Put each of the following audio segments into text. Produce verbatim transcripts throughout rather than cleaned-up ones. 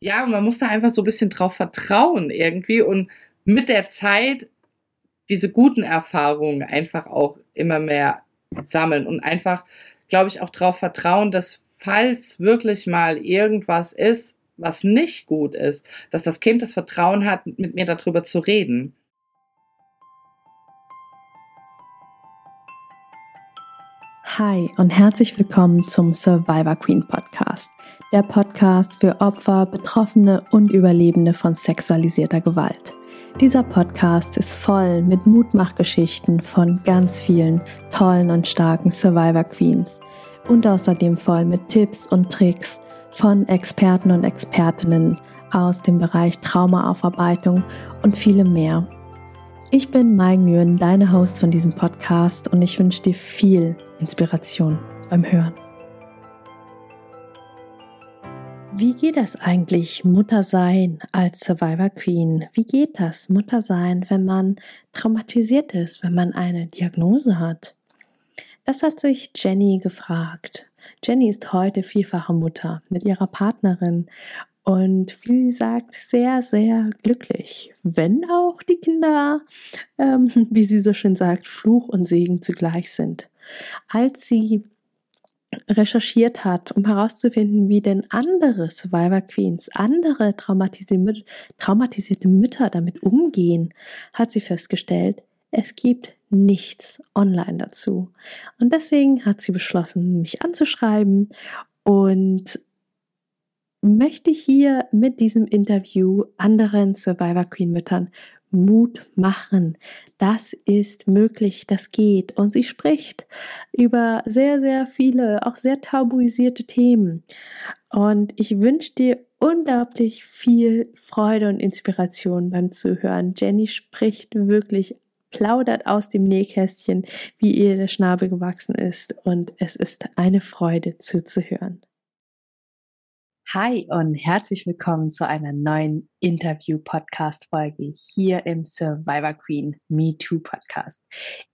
Ja, man muss da einfach so ein bisschen drauf vertrauen irgendwie und mit der Zeit diese guten Erfahrungen einfach auch immer mehr sammeln und einfach, glaube ich, auch drauf vertrauen, dass falls wirklich mal irgendwas ist, was nicht gut ist, dass das Kind das Vertrauen hat, mit mir darüber zu reden. Hi und herzlich willkommen zum Survivor Queen Podcast, der Podcast für Opfer, Betroffene und Überlebende von sexualisierter Gewalt. Dieser Podcast ist voll mit Mutmachgeschichten von ganz vielen tollen und starken Survivor Queens und außerdem voll mit Tipps und Tricks von Experten und Expertinnen aus dem Bereich Traumaaufarbeitung und vielem mehr. Ich bin Mai Nguyen, deine Host von diesem Podcast und ich wünsche dir viel Inspiration beim Hören. Wie geht das eigentlich, Mutter sein als Survivor Queen? Wie geht das, Mutter sein, wenn man traumatisiert ist, wenn man eine Diagnose hat? Das hat sich Jenny gefragt. Jenny ist heute vielfache Mutter mit ihrer Partnerin und wie sie sagt, sehr, sehr glücklich, wenn auch die Kinder, ähm, wie sie so schön sagt, Fluch und Segen zugleich sind. Als sie recherchiert hat, um herauszufinden, wie denn andere Survivor Queens, andere traumatisierte, traumatisierte Mütter damit umgehen, hat sie festgestellt, es gibt nichts online dazu. Und deswegen hat sie beschlossen, mich anzuschreiben und möchte hier mit diesem Interview anderen Survivor Queen Müttern Mut machen. Das ist möglich, das geht. Und sie spricht über sehr, sehr viele, auch sehr tabuisierte Themen. Und ich wünsche dir unglaublich viel Freude und Inspiration beim Zuhören. Jenny spricht wirklich, plaudert aus dem Nähkästchen, wie ihr der Schnabel gewachsen ist. Und es ist eine Freude zuzuhören. Hi und herzlich willkommen zu einer neuen Interview-Podcast-Folge hier im Survivor Queen Me Too Podcast.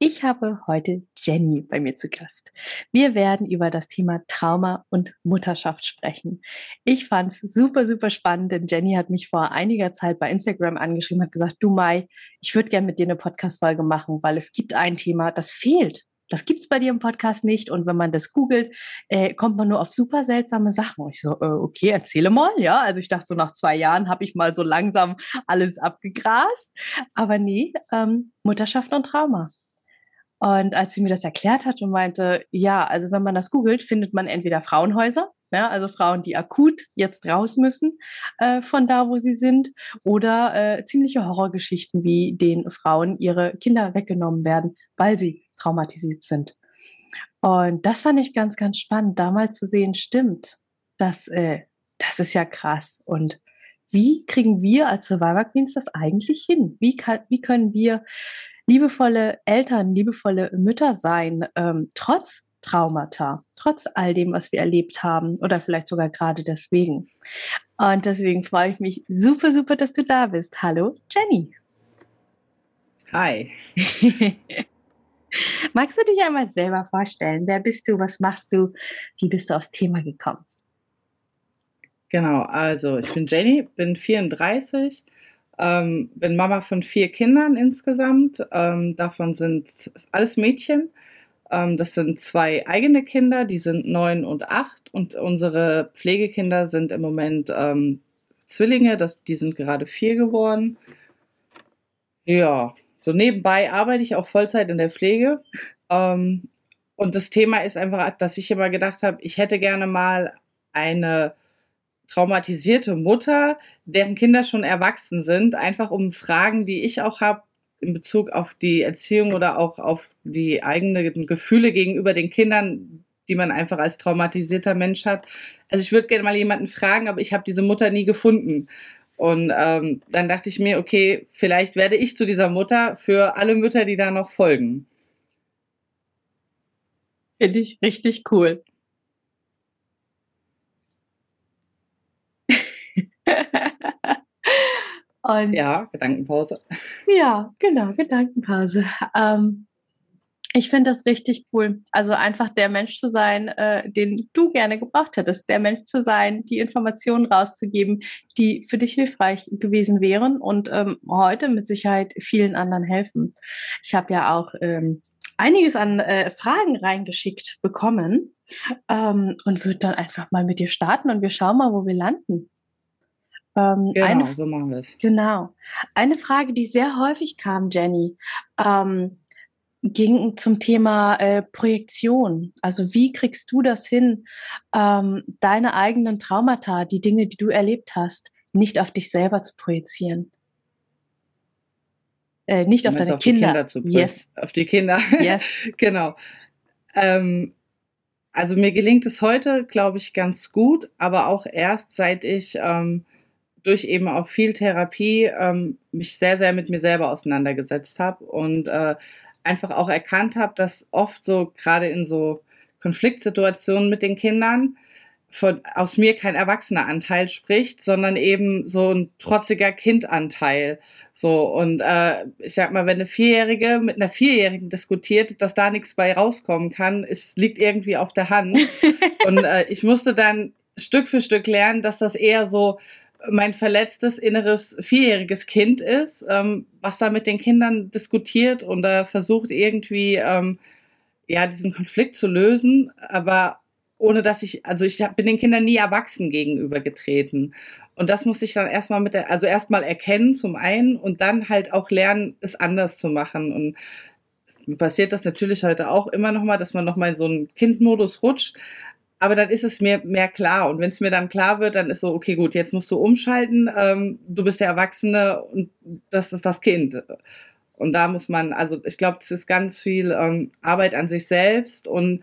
Ich habe heute Jenny bei mir zu Gast. Wir werden über das Thema Trauma und Mutterschaft sprechen. Ich fand es super, super spannend, denn Jenny hat mich vor einiger Zeit bei Instagram angeschrieben und hat gesagt, du Mai, ich würde gerne mit dir eine Podcast-Folge machen, weil es gibt ein Thema, das fehlt. Das gibt's bei dir im Podcast nicht. Und wenn man das googelt, äh, kommt man nur auf super seltsame Sachen. Und ich so, äh, okay, erzähle mal. Ja, also ich dachte so, nach zwei Jahren habe ich mal so langsam alles abgegrast. Aber nee, ähm, Mutterschaft und Trauma. Und als sie mir das erklärt hat und meinte, ja, also wenn man das googelt, findet man entweder Frauenhäuser, ja, also Frauen, die akut jetzt raus müssen äh, von da, wo sie sind, oder äh, ziemliche Horrorgeschichten, wie den Frauen ihre Kinder weggenommen werden, weil sie traumatisiert sind. Und das fand ich ganz, ganz spannend, damals zu sehen, stimmt, das, äh, das ist ja krass. Und wie kriegen wir als Survivor Queens das eigentlich hin? Wie, kann, wie können wir liebevolle Eltern, liebevolle Mütter sein, ähm, trotz Traumata, trotz all dem, was wir erlebt haben oder vielleicht sogar gerade deswegen? Und deswegen freue ich mich super, super, dass du da bist. Hallo, Jenny. Hi. Magst du dich einmal selber vorstellen? Wer bist du? Was machst du? Wie bist du aufs Thema gekommen? Genau, also ich bin Jenny, bin vierunddreißig, ähm, bin Mama von vier Kindern insgesamt. Ähm, davon sind alles Mädchen. Ähm, das sind zwei eigene Kinder, die sind neun und acht. Und unsere Pflegekinder sind im Moment ähm, Zwillinge, das, die sind gerade vier geworden. Ja. So nebenbei arbeite ich auch Vollzeit in der Pflege ähm, und das Thema ist einfach, dass ich immer gedacht habe, ich hätte gerne mal eine traumatisierte Mutter, deren Kinder schon erwachsen sind, einfach um Fragen, die ich auch habe in Bezug auf die Erziehung oder auch auf die eigenen Gefühle gegenüber den Kindern, die man einfach als traumatisierter Mensch hat. Also ich würde gerne mal jemanden fragen, aber ich habe diese Mutter nie gefunden. Und ähm, dann dachte ich mir, okay, vielleicht werde ich zu dieser Mutter für alle Mütter, die da noch folgen. Finde ich richtig cool. Und ja, Gedankenpause. Ja, genau, Gedankenpause. Ähm, Ich finde das richtig cool. Also einfach der Mensch zu sein, äh, den du gerne gebraucht hättest. Der Mensch zu sein, die Informationen rauszugeben, die für dich hilfreich gewesen wären und ähm, heute mit Sicherheit vielen anderen helfen. Ich habe ja auch ähm, einiges an äh, Fragen reingeschickt bekommen ähm, und würde dann einfach mal mit dir starten und wir schauen mal, wo wir landen. Ähm, genau, eine, so machen wir es. Genau. Eine Frage, die sehr häufig kam, Jenny, ähm, ging zum Thema äh, Projektion. Also wie kriegst du das hin, ähm, deine eigenen Traumata, die Dinge, die du erlebt hast, nicht auf dich selber zu projizieren? Äh, nicht auf deine auf Kinder. Die Kinder zu yes. Auf die Kinder. Yes. Genau. Ähm, also mir gelingt es heute, glaube ich, ganz gut, aber auch erst seit ich ähm, durch eben auch viel Therapie ähm, mich sehr, sehr mit mir selber auseinandergesetzt habe und äh, einfach auch erkannt habe, dass oft so gerade in so Konfliktsituationen mit den Kindern von, aus mir kein erwachsener Anteil spricht, sondern eben so ein trotziger Kindanteil. So, und äh, ich sag mal, wenn eine Vierjährige mit einer Vierjährigen diskutiert, dass da nichts bei rauskommen kann, es liegt irgendwie auf der Hand. Und äh, ich musste dann Stück für Stück lernen, dass das eher so mein verletztes inneres vierjähriges Kind ist, ähm, was da mit den Kindern diskutiert und da äh, versucht irgendwie ähm, ja diesen Konflikt zu lösen, aber ohne dass ich, also ich hab, bin den Kindern nie erwachsen gegenübergetreten und das muss ich dann erstmal mit der, also erstmal erkennen zum einen und dann halt auch lernen, es anders zu machen und passiert das natürlich heute auch immer nochmal, dass man nochmal in so einen Kindmodus rutscht. Aber dann ist es mir mehr klar. Und wenn es mir dann klar wird, dann ist so, okay, gut, jetzt musst du umschalten. Ähm, du bist der Erwachsene und das ist das Kind. Und da muss man, also ich glaube, es ist ganz viel ähm, Arbeit an sich selbst und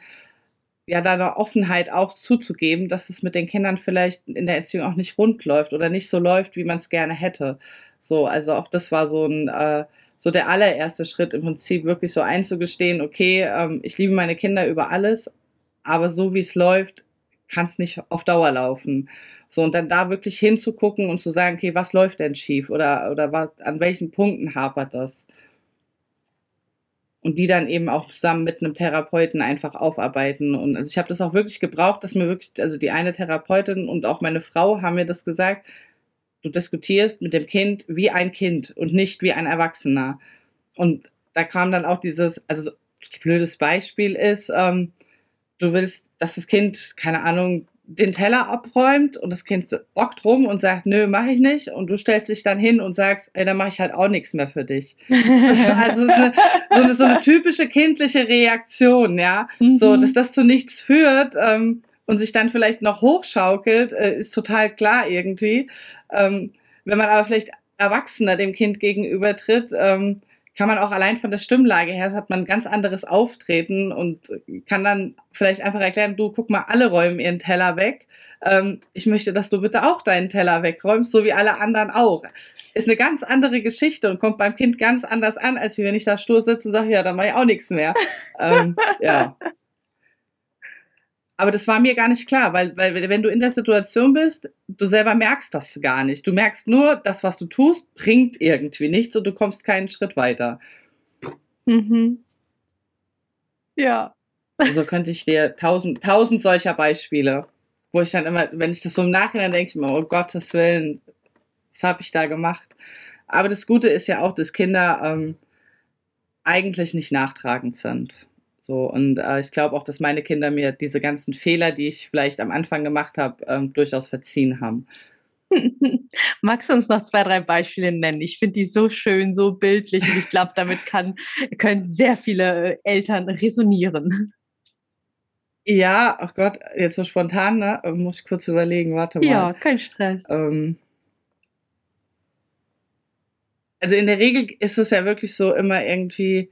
ja, da eine Offenheit auch zuzugeben, dass es mit den Kindern vielleicht in der Erziehung auch nicht rund läuft oder nicht so läuft, wie man es gerne hätte. So, also auch das war so ein... Äh, So der allererste Schritt im Prinzip, wirklich so einzugestehen, okay, ähm, ich liebe meine Kinder über alles, aber so wie es läuft, kann es nicht auf Dauer laufen. So, und dann da wirklich hinzugucken und zu sagen, okay, was läuft denn schief oder, oder was, an welchen Punkten hapert das? Und die dann eben auch zusammen mit einem Therapeuten einfach aufarbeiten. Und also ich habe das auch wirklich gebraucht, dass mir wirklich, also die eine Therapeutin und auch meine Frau haben mir das gesagt, du diskutierst mit dem Kind wie ein Kind und nicht wie ein Erwachsener. Und da kam dann auch dieses, also blödes Beispiel ist, ähm, du willst, dass das Kind, keine Ahnung, den Teller abräumt und das Kind bockt rum und sagt, nö, mache ich nicht. Und du stellst dich dann hin und sagst, ey, dann mache ich halt auch nichts mehr für dich. Also, also es ist eine, so, eine, so eine typische kindliche Reaktion, ja. Mhm. So, dass das zu nichts führt ähm, und sich dann vielleicht noch hochschaukelt, äh, ist total klar irgendwie. Ähm, wenn man aber vielleicht Erwachsener dem Kind gegenüber tritt, ähm, kann man auch allein von der Stimmlage her, hat man ein ganz anderes Auftreten und kann dann vielleicht einfach erklären, du, guck mal, alle räumen ihren Teller weg. Ähm, ich möchte, dass du bitte auch deinen Teller wegräumst, so wie alle anderen auch. Ist eine ganz andere Geschichte und kommt beim Kind ganz anders an, als wenn ich da stur sitze und sage, ja, dann mache ich auch nichts mehr. ähm, ja. Aber das war mir gar nicht klar, weil, weil wenn du in der Situation bist, du selber merkst das gar nicht. Du merkst nur, das, was du tust, bringt irgendwie nichts und du kommst keinen Schritt weiter. Mhm. Ja. So könnte ich dir tausend, tausend solcher Beispiele, wo ich dann immer, wenn ich das so im Nachhinein denke, ich immer, oh Gottes Willen, was habe ich da gemacht? Aber das Gute ist ja auch, dass Kinder ähm, eigentlich nicht nachtragend sind. So, und äh, ich glaube auch, dass meine Kinder mir diese ganzen Fehler, die ich vielleicht am Anfang gemacht habe, ähm, durchaus verziehen haben. Magst du uns noch zwei, drei Beispiele nennen? Ich finde die so schön, so bildlich und ich glaube, damit kann, können sehr viele Eltern resonieren. Ja, ach Gott, jetzt so spontan, ne? Muss ich kurz überlegen, warte mal. Ja, kein Stress. Ähm, also in der Regel ist es ja wirklich so immer irgendwie...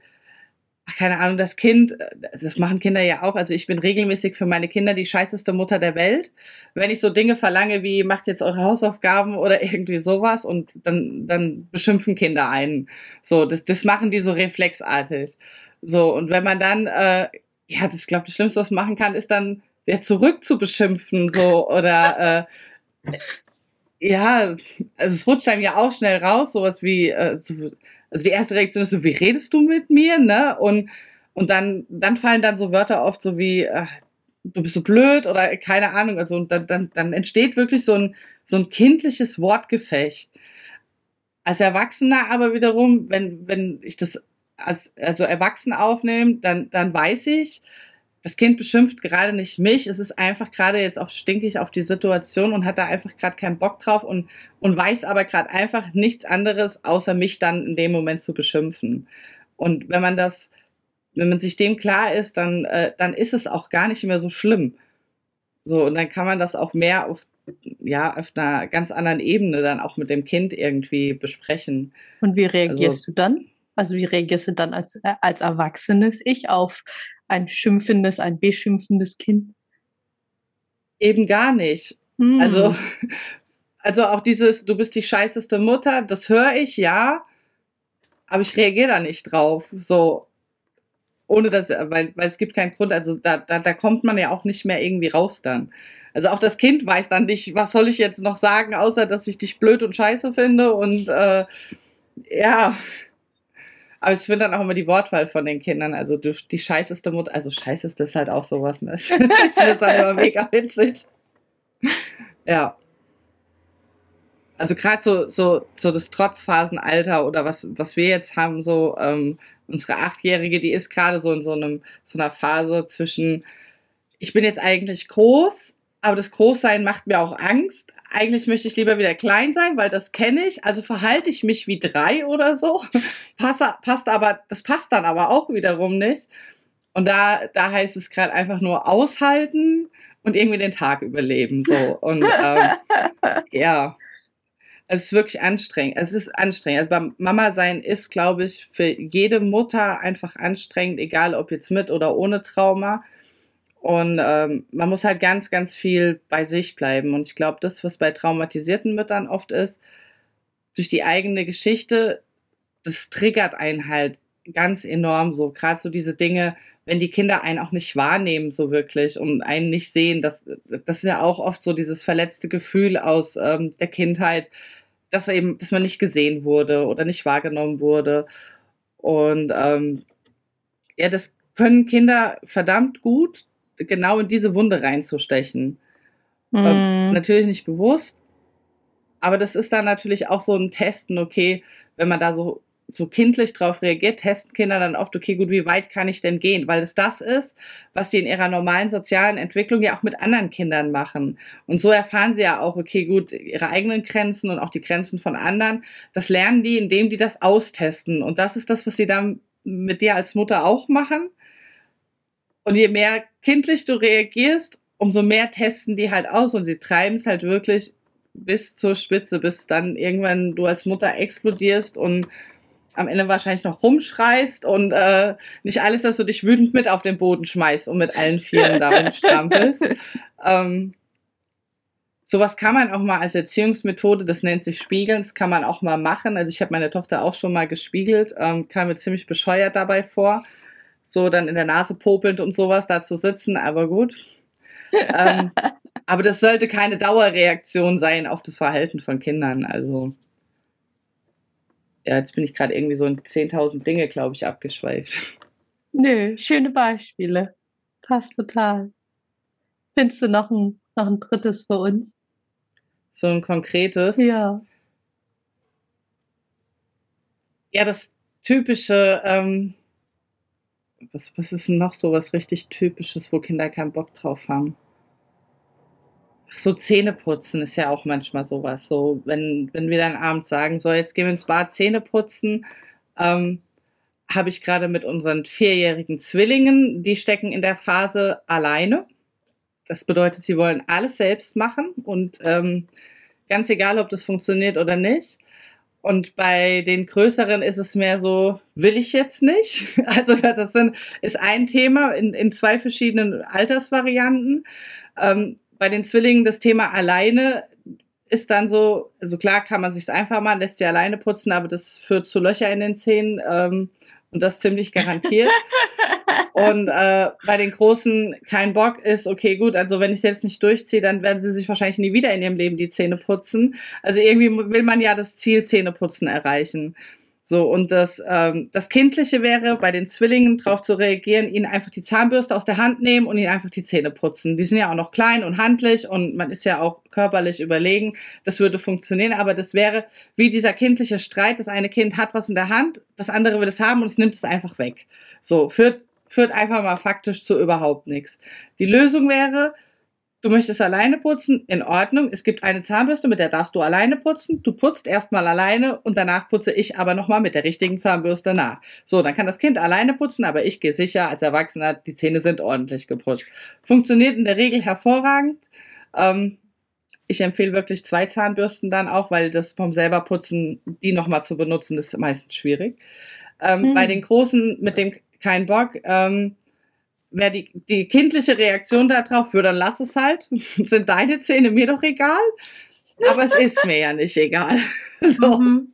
Keine Ahnung, das Kind, das machen Kinder ja auch, also ich bin regelmäßig für meine Kinder die scheißeste Mutter der Welt, wenn ich so Dinge verlange wie, macht jetzt eure Hausaufgaben oder irgendwie sowas und dann, dann beschimpfen Kinder einen. So, das, das machen die so reflexartig. So, und wenn man dann, äh, ja, das, ich glaube, das Schlimmste, was man machen kann, ist dann, ja, zurück zu beschimpfen, so, oder, äh, ja, also es rutscht einem ja auch schnell raus, sowas wie, äh, so, also die erste Reaktion ist so, wie redest du mit mir, ne? Und Und dann, dann fallen dann so Wörter oft so wie, ach, du bist so blöd oder keine Ahnung. Also und dann, dann, dann entsteht wirklich so ein, so ein kindliches Wortgefecht. Als Erwachsener aber wiederum, wenn, wenn ich das als also Erwachsen aufnehme, dann, dann weiß ich, das Kind beschimpft gerade nicht mich, es ist einfach gerade jetzt auch stinkig auf die Situation und hat da einfach gerade keinen Bock drauf und, und weiß aber gerade einfach nichts anderes, außer mich dann in dem Moment zu beschimpfen. Und wenn man das, wenn man sich dem klar ist, dann, äh, dann ist es auch gar nicht mehr so schlimm. So, und dann kann man das auch mehr auf, ja, auf einer ganz anderen Ebene dann auch mit dem Kind irgendwie besprechen. Und wie reagierst also, du dann? Also wie reagierst du dann als, als erwachsenes Ich auf ein schimpfendes, ein beschimpfendes Kind? Eben gar nicht. Mm. Also, also auch dieses, du bist die scheißeste Mutter, das höre ich, ja, aber ich reagiere da nicht drauf, so, ohne dass, weil, weil es gibt keinen Grund, also da, da, da kommt man ja auch nicht mehr irgendwie raus dann. Also auch das Kind weiß dann nicht, was soll ich jetzt noch sagen, außer dass ich dich blöd und scheiße finde und äh, ja... Aber ich finde dann auch immer die Wortwahl von den Kindern, also die, die scheißeste Mutter, also scheißeste ist halt auch sowas, ne? Ich finde das dann immer mega witzig. Ja. Also gerade so, so, so das Trotzphasenalter oder was, was wir jetzt haben, so ähm, unsere Achtjährige, die ist gerade so in so, einem, so einer Phase zwischen, ich bin jetzt eigentlich groß, aber das Großsein macht mir auch Angst. Eigentlich möchte ich lieber wieder klein sein, weil das kenne ich. Also verhalte ich mich wie drei oder so. Passe, passt aber, das passt dann aber auch wiederum nicht. Und da, da heißt es gerade einfach nur aushalten und irgendwie den Tag überleben. So. Und ähm, ja, es ist wirklich anstrengend. Es ist anstrengend. Also beim Mama sein ist, glaube ich, für jede Mutter einfach anstrengend, egal ob jetzt mit oder ohne Trauma. Und ähm, man muss halt ganz, ganz viel bei sich bleiben. Und ich glaube, das, was bei traumatisierten Müttern oft ist, durch die eigene Geschichte, das triggert einen halt ganz enorm so. Gerade so diese Dinge, wenn die Kinder einen auch nicht wahrnehmen so wirklich und einen nicht sehen. Das, das ist ja auch oft so dieses verletzte Gefühl aus ähm, der Kindheit, dass eben, dass man nicht gesehen wurde oder nicht wahrgenommen wurde. Und ähm, ja, das können Kinder verdammt gut, genau in diese Wunde reinzustechen. Mm. Ähm, natürlich nicht bewusst, aber das ist dann natürlich auch so ein Testen, okay, wenn man da so, so kindlich drauf reagiert, testen Kinder dann oft, okay, gut, wie weit kann ich denn gehen? Weil es das ist, was die in ihrer normalen sozialen Entwicklung ja auch mit anderen Kindern machen. Und so erfahren sie ja auch, okay, gut, ihre eigenen Grenzen und auch die Grenzen von anderen, das lernen die, indem die das austesten. Und das ist das, was sie dann mit dir als Mutter auch machen. Und je mehr kindlich du reagierst, umso mehr testen die halt aus und sie treiben es halt wirklich bis zur Spitze, bis dann irgendwann du als Mutter explodierst und am Ende wahrscheinlich noch rumschreist und äh, nicht alles, dass du dich wütend mit auf den Boden schmeißt und mit allen Vieren da rumstrampelst. ähm, sowas kann man auch mal als Erziehungsmethode, das nennt sich Spiegeln, das kann man auch mal machen. Also ich habe meine Tochter auch schon mal gespiegelt, ähm, kam mir ziemlich bescheuert dabei vor. So dann in der Nase popelnd und sowas da zu sitzen, aber gut. ähm, aber das sollte keine Dauerreaktion sein auf das Verhalten von Kindern. Also, ja, jetzt bin ich gerade irgendwie so in zehntausend Dinge, glaube ich, abgeschweift. Nö, schöne Beispiele. Passt total. Findest du noch ein, noch ein drittes für uns? So ein konkretes? Ja. Ja, das typische... Ähm, Was, was ist denn noch so was richtig Typisches, wo Kinder keinen Bock drauf haben? Ach, so Zähneputzen ist ja auch manchmal sowas. So, wenn, wenn wir dann abends sagen, so jetzt gehen wir ins Bad Zähneputzen, ähm, habe ich gerade mit unseren vierjährigen Zwillingen, die stecken in der Phase alleine. Das bedeutet, sie wollen alles selbst machen und ähm, ganz egal, ob das funktioniert oder nicht. Und bei den Größeren ist es mehr so, will ich jetzt nicht. Also das sind, ist ein Thema in, in zwei verschiedenen Altersvarianten. Ähm, bei den Zwillingen das Thema alleine ist dann so, also klar kann man es sich einfach machen, lässt sie alleine putzen, aber das führt zu Löcher in den Zähnen ähm, und das ziemlich garantiert. Und äh, bei den Großen kein Bock ist, okay, gut, also wenn ich es jetzt nicht durchziehe, dann werden sie sich wahrscheinlich nie wieder in ihrem Leben die Zähne putzen. Also irgendwie will man ja das Ziel Zähneputzen erreichen. So, und das, ähm, das Kindliche wäre, bei den Zwillingen drauf zu reagieren, ihnen einfach die Zahnbürste aus der Hand nehmen und ihnen einfach die Zähne putzen. Die sind ja auch noch klein und handlich und man ist ja auch körperlich überlegen. Das würde funktionieren, aber das wäre wie dieser kindliche Streit, das eine Kind hat was in der Hand, das andere will es haben und es nimmt es einfach weg. So, führt, führt einfach mal faktisch zu überhaupt nichts. Die Lösung wäre, du möchtest alleine putzen, in Ordnung. Es gibt eine Zahnbürste, mit der darfst du alleine putzen. Du putzt erstmal alleine und danach putze ich aber nochmal mit der richtigen Zahnbürste nach. So, dann kann das Kind alleine putzen, aber ich gehe sicher als Erwachsener, die Zähne sind ordentlich geputzt. Funktioniert in der Regel hervorragend. Ähm, ich empfehle wirklich zwei Zahnbürsten dann auch, weil das vom selber putzen, die nochmal zu benutzen, ist meistens schwierig. Ähm, hm. Bei den Großen mit dem kein Bock, ähm, wäre die, die kindliche Reaktion darauf, würde dann lass es halt, sind deine Zähne mir doch egal, aber es ist mir ja nicht egal. So. Mhm.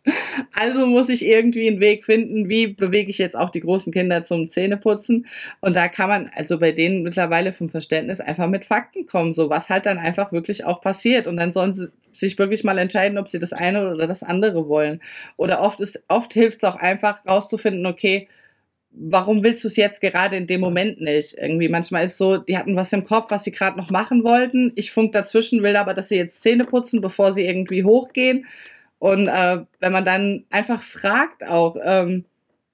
Also muss ich irgendwie einen Weg finden, wie bewege ich jetzt auch die großen Kinder zum Zähneputzen, und da kann man also bei denen mittlerweile vom Verständnis einfach mit Fakten kommen, so was halt dann einfach wirklich auch passiert, und dann sollen sie sich wirklich mal entscheiden, ob sie das eine oder das andere wollen, oder oft ist, oft hilft es auch einfach rauszufinden, okay, warum willst du es jetzt gerade in dem Moment nicht? Irgendwie manchmal ist so, die hatten was im Kopf, was sie gerade noch machen wollten. Ich funk dazwischen, will aber, dass sie jetzt Zähne putzen, bevor sie irgendwie hochgehen. Und äh, wenn man dann einfach fragt auch, ähm,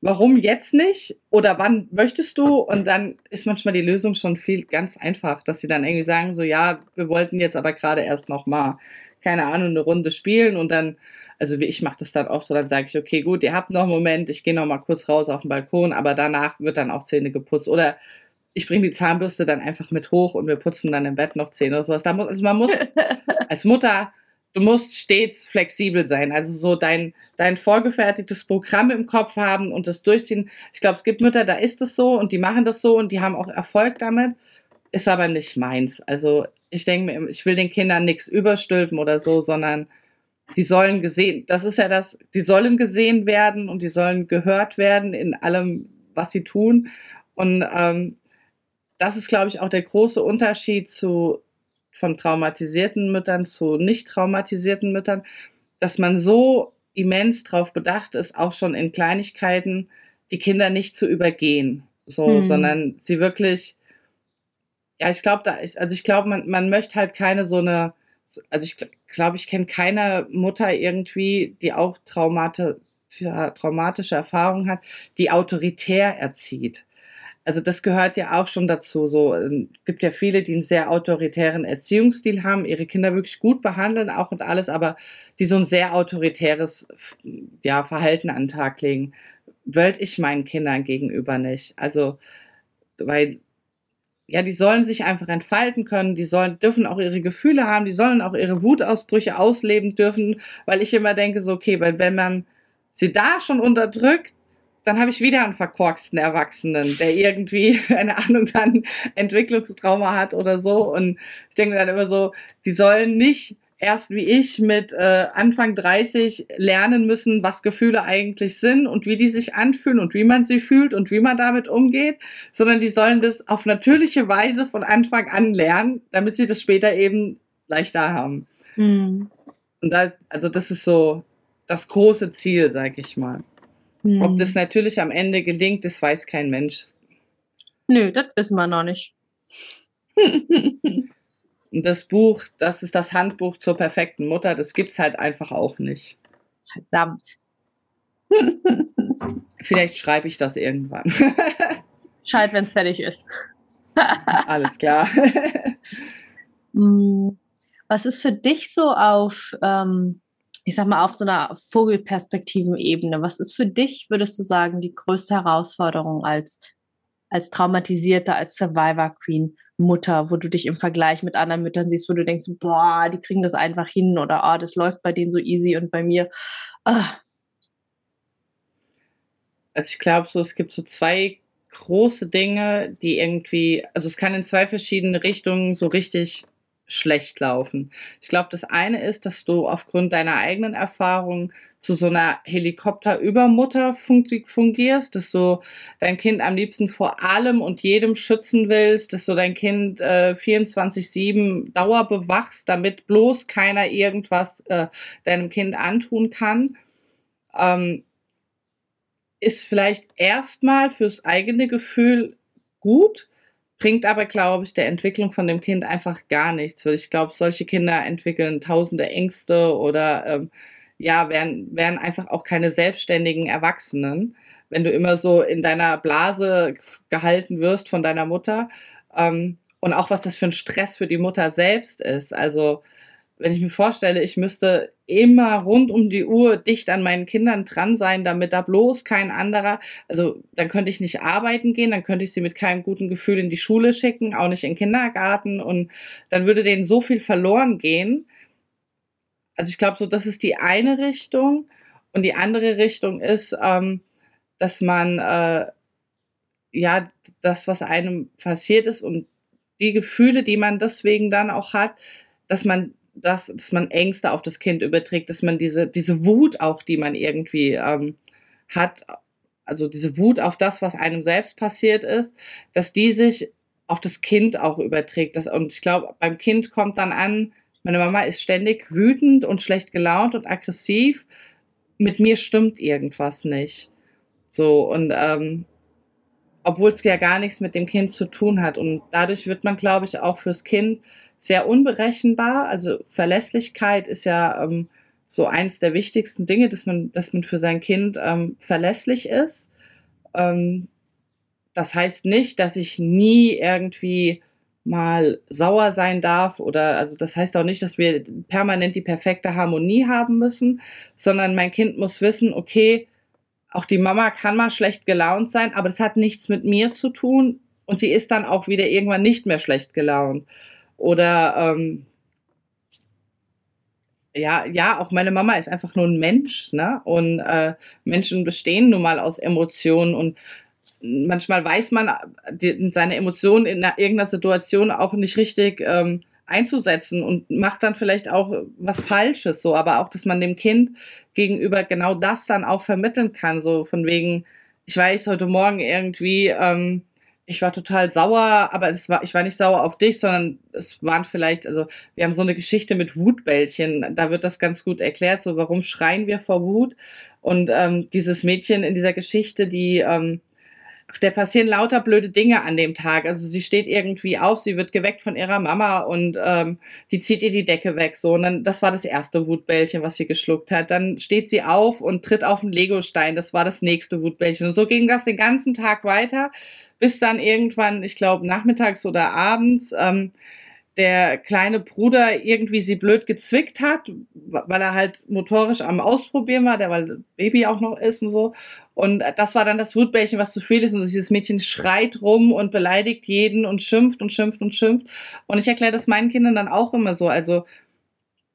warum jetzt nicht oder wann möchtest du? Und dann ist manchmal die Lösung schon viel ganz einfach, dass sie dann irgendwie sagen so, ja, wir wollten jetzt aber gerade erst noch mal, keine Ahnung, eine Runde spielen und dann, also wie ich mache das dann oft, so dann sage ich, okay, gut, ihr habt noch einen Moment, ich gehe noch mal kurz raus auf den Balkon, aber danach wird dann auch Zähne geputzt. Oder ich bringe die Zahnbürste dann einfach mit hoch und wir putzen dann im Bett noch Zähne oder sowas. Da muss, also man muss als Mutter, du musst stets flexibel sein, also so dein, dein vorgefertigtes Programm im Kopf haben und das durchziehen. Ich glaube, es gibt Mütter, da ist es so und die machen das so und die haben auch Erfolg damit, ist aber nicht meins. Also ich denke mir, ich will den Kindern nichts überstülpen oder so, sondern die sollen gesehen, das ist ja das, die sollen gesehen werden und die sollen gehört werden in allem, was sie tun. Und ähm, das ist, glaube ich, auch der große Unterschied zu, von traumatisierten Müttern zu nicht traumatisierten Müttern, dass man so immens darauf bedacht ist, auch schon in Kleinigkeiten die Kinder nicht zu übergehen, so, hm. sondern sie wirklich, ja, ich glaube, da ist, also ich glaube, man, man möchte halt keine so eine, also ich glaube, ich kenne keine Mutter irgendwie, die auch traumati- traumatische Erfahrungen hat, die autoritär erzieht. Also das gehört ja auch schon dazu. So, es gibt ja viele, die einen sehr autoritären Erziehungsstil haben, ihre Kinder wirklich gut behandeln, auch und alles, aber die so ein sehr autoritäres ja, Verhalten an den Tag legen. Wollte ich meinen Kindern gegenüber nicht. Also, weil ja, die sollen sich einfach entfalten können, die sollen, dürfen auch ihre Gefühle haben, die sollen auch ihre Wutausbrüche ausleben dürfen, weil ich immer denke so, okay, weil wenn man sie da schon unterdrückt, dann habe ich wieder einen verkorksten Erwachsenen, der irgendwie, keine Ahnung, dann Entwicklungstrauma hat oder so, und ich denke dann immer so, die sollen nicht erst wie ich mit äh, Anfang dreißig lernen müssen, was Gefühle eigentlich sind und wie die sich anfühlen und wie man sie fühlt und wie man damit umgeht, sondern die sollen das auf natürliche Weise von Anfang an lernen, damit sie das später eben leichter haben. Mhm. Und da, also das ist so das große Ziel, sag ich mal. Mhm. Ob das natürlich am Ende gelingt, das weiß kein Mensch. Nö, das wissen wir noch nicht. Und das Buch, das ist das Handbuch zur perfekten Mutter, das gibt's halt einfach auch nicht. Verdammt. Vielleicht schreibe ich das irgendwann. Schalt, wenn es fertig ist. Alles klar. Was ist für dich so auf, ähm, ich sag mal, auf so einer Vogelperspektiven-Ebene, was ist für dich, würdest du sagen, die größte Herausforderung als, als traumatisierte, als Survivor Queen Mutter, wo du dich im Vergleich mit anderen Müttern siehst, wo du denkst, boah, die kriegen das einfach hin, oder ah, das läuft bei denen so easy und bei mir. Ah. Also ich glaube so, es gibt so zwei große Dinge, die irgendwie, also es kann in zwei verschiedene Richtungen so richtig schlecht laufen. Ich glaube, das eine ist, dass du aufgrund deiner eigenen Erfahrung zu so einer Helikopterübermutter fungierst, dass du dein Kind am liebsten vor allem und jedem schützen willst, dass du dein Kind äh, vierundzwanzig sieben Dauer bewachst, damit bloß keiner irgendwas äh, deinem Kind antun kann. Ähm, ist vielleicht erstmal fürs eigene Gefühl gut, bringt aber, glaube ich, der Entwicklung von dem Kind einfach gar nichts. Weil ich glaube, solche Kinder entwickeln tausende Ängste oder ähm, ja, wären, wären einfach auch keine selbstständigen Erwachsenen, wenn du immer so in deiner Blase gehalten wirst von deiner Mutter. Ähm, und auch, was das für ein Stress für die Mutter selbst ist. Also, wenn ich mir vorstelle, ich müsste immer rund um die Uhr dicht an meinen Kindern dran sein, damit da bloß kein anderer, also dann könnte ich nicht arbeiten gehen, dann könnte ich sie mit keinem guten Gefühl in die Schule schicken, auch nicht in den Kindergarten, und dann würde denen so viel verloren gehen. Also ich glaube, so, das ist die eine Richtung, und die andere Richtung ist, ähm, dass man äh, ja das, was einem passiert ist und die Gefühle, die man deswegen dann auch hat, dass man Das, dass man Ängste auf das Kind überträgt, dass man diese, diese Wut auch, die man irgendwie ähm, hat, also diese Wut auf das, was einem selbst passiert ist, dass die sich auf das Kind auch überträgt. Das, und ich glaube, beim Kind kommt dann an, meine Mama ist ständig wütend und schlecht gelaunt und aggressiv, mit mir stimmt irgendwas nicht. So, und ähm, obwohl es ja gar nichts mit dem Kind zu tun hat. Und dadurch wird man, glaube ich, auch fürs Kind sehr unberechenbar. Also Verlässlichkeit ist ja ähm, so eins der wichtigsten Dinge, dass man, dass man für sein Kind ähm, verlässlich ist. Ähm, das heißt nicht, dass ich nie irgendwie mal sauer sein darf, oder also das heißt auch nicht, dass wir permanent die perfekte Harmonie haben müssen, sondern mein Kind muss wissen, okay, auch die Mama kann mal schlecht gelaunt sein, aber das hat nichts mit mir zu tun, und sie ist dann auch wieder irgendwann nicht mehr schlecht gelaunt. Oder ähm, ja, ja, auch meine Mama ist einfach nur ein Mensch, ne? Und äh, Menschen bestehen nun mal aus Emotionen, und manchmal weiß man die, seine Emotionen in einer, irgendeiner Situation auch nicht richtig ähm, einzusetzen und macht dann vielleicht auch was Falsches, so, aber auch, dass man dem Kind gegenüber genau das dann auch vermitteln kann, so von wegen, ich weiß, heute Morgen irgendwie, ähm, ich war total sauer, aber es war, ich war nicht sauer auf dich, sondern es waren vielleicht, also wir haben so eine Geschichte mit Wutbällchen, da wird das ganz gut erklärt, so warum schreien wir vor Wut, und ähm, dieses Mädchen in dieser Geschichte, die, ähm, der passieren lauter blöde Dinge an dem Tag, also sie steht irgendwie auf, sie wird geweckt von ihrer Mama, und ähm, die zieht ihr die Decke weg, so, und dann, das war das erste Wutbällchen, was sie geschluckt hat, dann steht sie auf und tritt auf einen Legostein, das war das nächste Wutbällchen, und so ging das den ganzen Tag weiter, bis dann irgendwann, ich glaube nachmittags oder abends, ähm, der kleine Bruder irgendwie sie blöd gezwickt hat, weil er halt motorisch am Ausprobieren war, der, weil das Baby auch noch ist und so. Und das war dann das Wutbällchen, was zu viel ist. Und dieses Mädchen schreit rum und beleidigt jeden und schimpft und schimpft und schimpft. Und ich erkläre das meinen Kindern dann auch immer so, also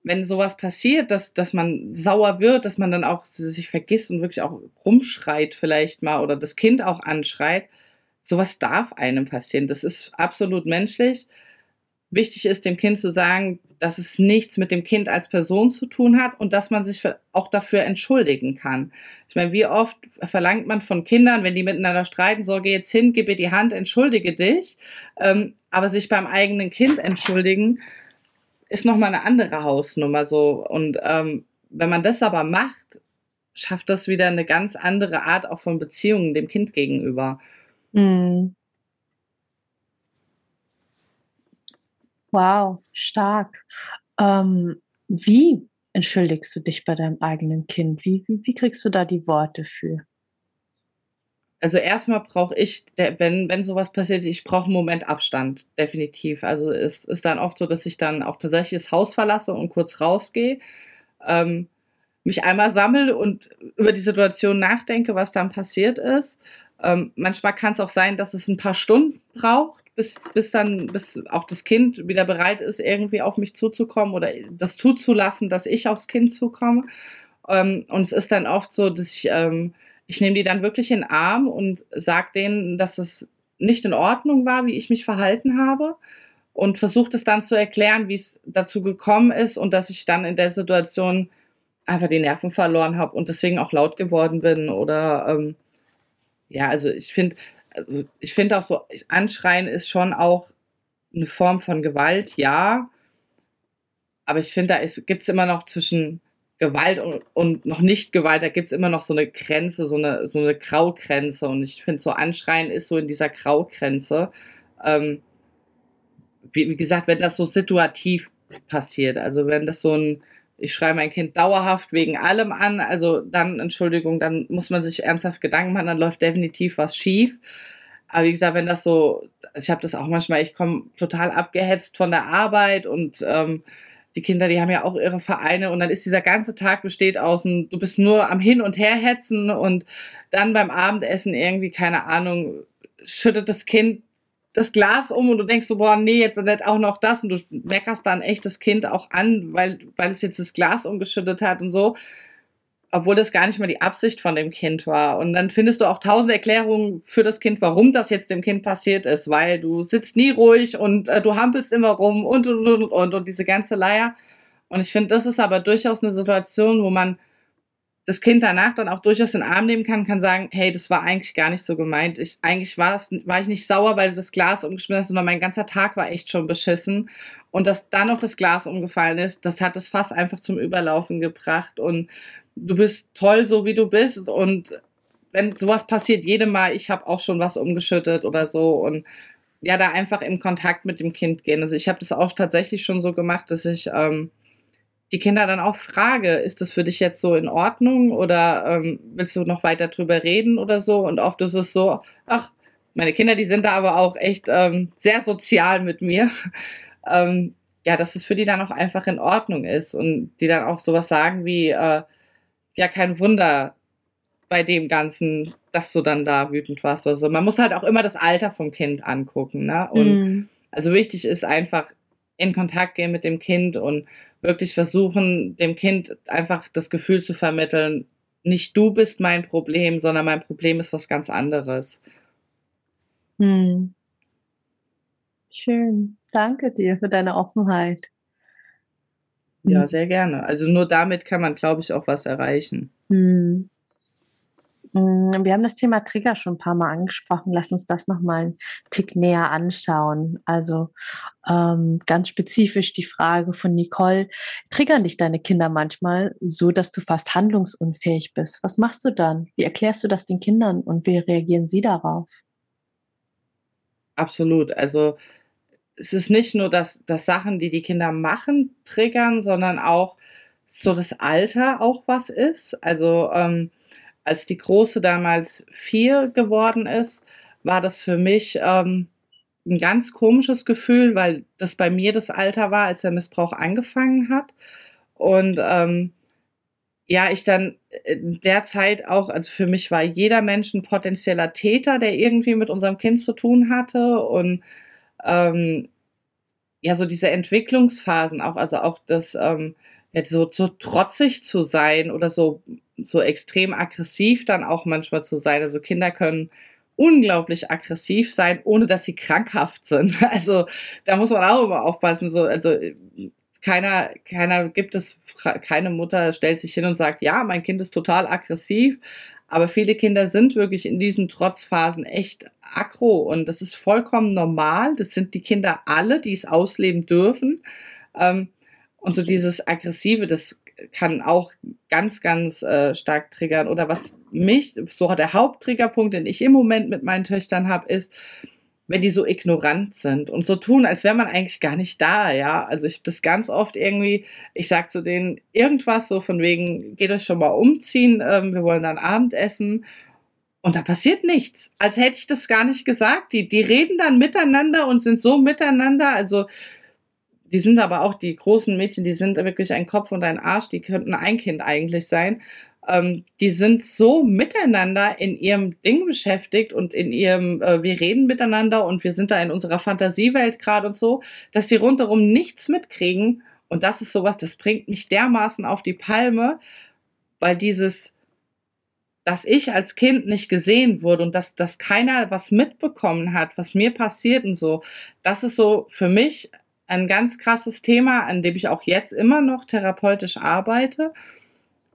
wenn sowas passiert, dass, dass man sauer wird, dass man dann auch sich vergisst und wirklich auch rumschreit vielleicht mal oder das Kind auch anschreit, sowas darf einem passieren. Das ist absolut menschlich. Wichtig ist, dem Kind zu sagen, dass es nichts mit dem Kind als Person zu tun hat und dass man sich auch dafür entschuldigen kann. Ich meine, wie oft verlangt man von Kindern, wenn die miteinander streiten, so, geh jetzt hin, gib ihr die Hand, entschuldige dich. Ähm, aber sich beim eigenen Kind entschuldigen, ist nochmal eine andere Hausnummer, so. Und ähm, wenn man das aber macht, schafft das wieder eine ganz andere Art auch von Beziehungen dem Kind gegenüber. Wow, stark. Ähm, wie entschuldigst du dich bei deinem eigenen Kind? Wie, wie, wie kriegst du da die Worte für? Also erstmal brauche ich, wenn, wenn sowas passiert, ich brauche einen Moment Abstand, definitiv. Also es ist dann oft so, dass ich dann auch tatsächlich das Haus verlasse und kurz rausgehe, ähm, mich einmal sammle und über die Situation nachdenke, was dann passiert ist. Ähm, manchmal kann es auch sein, dass es ein paar Stunden braucht, bis, bis dann, bis auch das Kind wieder bereit ist, irgendwie auf mich zuzukommen oder das zuzulassen, dass ich aufs Kind zukomme. Ähm, und es ist dann oft so, dass ich, ähm, ich nehme die dann wirklich in den Arm und sage denen, dass es nicht in Ordnung war, wie ich mich verhalten habe, und versuche das dann zu erklären, wie es dazu gekommen ist und dass ich dann in der Situation einfach die Nerven verloren habe und deswegen auch laut geworden bin oder ähm, ja, also ich finde, also ich finde auch so, Anschreien ist schon auch eine Form von Gewalt, ja. Aber ich finde, da gibt es immer noch zwischen Gewalt und, und noch nicht Gewalt, da gibt es immer noch so eine Grenze, so eine, so eine Graugrenze. Und ich finde, so Anschreien ist so in dieser Graugrenze. Ähm, wie, wie gesagt, wenn das so situativ passiert, also wenn das so ein, ich schreie mein Kind dauerhaft wegen allem an, also dann, Entschuldigung, dann muss man sich ernsthaft Gedanken machen, dann läuft definitiv was schief. Aber wie gesagt, wenn das so, ich habe das auch manchmal, ich komme total abgehetzt von der Arbeit und ähm, die Kinder, die haben ja auch ihre Vereine und dann ist dieser ganze Tag besteht aus, und du bist nur am Hin- und Herhetzen und dann beim Abendessen irgendwie, keine Ahnung, schüttet das Kind das Glas um und du denkst so, boah, nee, jetzt nicht auch noch das und du meckerst dann echt das Kind auch an, weil, weil es jetzt das Glas umgeschüttet hat und so, obwohl das gar nicht mal die Absicht von dem Kind war. Und dann findest du auch tausend Erklärungen für das Kind, warum das jetzt dem Kind passiert ist, weil du sitzt nie ruhig und äh, du hampelst immer rum und, und, und, und, und diese ganze Leier. Und ich finde, das ist aber durchaus eine Situation, wo man das Kind danach dann auch durchaus in den Arm nehmen kann, kann sagen, hey, das war eigentlich gar nicht so gemeint. Ich, eigentlich war es, war ich nicht sauer, weil du das Glas umgeschmissen hast, sondern mein ganzer Tag war echt schon beschissen. Und dass dann noch das Glas umgefallen ist, das hat das Fass einfach zum Überlaufen gebracht. Und du bist toll, so wie du bist. Und wenn sowas passiert, jedem Mal, ich habe auch schon was umgeschüttet oder so. Und ja, da einfach in Kontakt mit dem Kind gehen. Also ich habe das auch tatsächlich schon so gemacht, dass ich ähm, die Kinder dann auch frage, ist das für dich jetzt so in Ordnung oder ähm, willst du noch weiter drüber reden oder so? Und oft ist es so, ach, meine Kinder, die sind da aber auch echt ähm, sehr sozial mit mir, ähm, ja, dass es für die dann auch einfach in Ordnung ist und die dann auch sowas sagen wie, äh, ja, kein Wunder bei dem Ganzen, dass du dann da wütend warst oder so. Man muss halt auch immer das Alter vom Kind angucken, ne? Und mhm. also wichtig ist einfach, in Kontakt gehen mit dem Kind und wirklich versuchen, dem Kind einfach das Gefühl zu vermitteln, nicht du bist mein Problem, sondern mein Problem ist was ganz anderes. Hm. Schön. Danke dir für deine Offenheit. Ja, hm. sehr gerne. Also nur damit kann man, glaube ich, auch was erreichen. Hm. Wir haben das Thema Trigger schon ein paar Mal angesprochen. Lass uns das nochmal einen Tick näher anschauen. Also ähm, ganz spezifisch die Frage von Nicole. Triggern dich deine Kinder manchmal so, dass du fast handlungsunfähig bist? Was machst du dann? Wie erklärst du das den Kindern und wie reagieren sie darauf? Absolut. Also es ist nicht nur, dass, dass Sachen, die die Kinder machen, triggern, sondern auch so das Alter auch was ist. Also ähm, als die Große damals vier geworden ist, war das für mich ähm, ein ganz komisches Gefühl, weil das bei mir das Alter war, als der Missbrauch angefangen hat. Und ähm, ja, ich dann in der Zeit auch, also für mich war jeder Mensch ein potenzieller Täter, der irgendwie mit unserem Kind zu tun hatte. Und ähm, ja, so diese Entwicklungsphasen auch, also auch das, ähm, ja, so, so trotzig zu sein oder so, so extrem aggressiv dann auch manchmal zu sein. Also Kinder können unglaublich aggressiv sein, ohne dass sie krankhaft sind. Also da muss man auch immer aufpassen. So, also keiner, keiner gibt es, keine Mutter stellt sich hin und sagt, ja, mein Kind ist total aggressiv. Aber viele Kinder sind wirklich in diesen Trotzphasen echt aggro. Und das ist vollkommen normal. Das sind die Kinder alle, die es ausleben dürfen. Und so dieses Aggressive, das kann auch ganz, ganz äh, stark triggern. Oder was mich, so der Haupttriggerpunkt, den ich im Moment mit meinen Töchtern habe, ist, wenn die so ignorant sind und so tun, als wäre man eigentlich gar nicht da, ja. Also ich habe das ganz oft irgendwie, ich sage zu denen irgendwas so von wegen, geht euch schon mal umziehen, ähm, wir wollen dann Abendessen. Und da passiert nichts, als hätte ich das gar nicht gesagt. Die, die reden dann miteinander und sind so miteinander, also die sind aber auch, die großen Mädchen, die sind wirklich ein Kopf und ein Arsch, die könnten ein Kind eigentlich sein. Ähm, die sind so miteinander in ihrem Ding beschäftigt und in ihrem, äh, wir reden miteinander und wir sind da in unserer Fantasiewelt gerade und so, dass die rundherum nichts mitkriegen. Und das ist sowas, das bringt mich dermaßen auf die Palme, weil dieses, dass ich als Kind nicht gesehen wurde und dass, dass keiner was mitbekommen hat, was mir passiert und so, das ist so für mich ein ganz krasses Thema, an dem ich auch jetzt immer noch therapeutisch arbeite,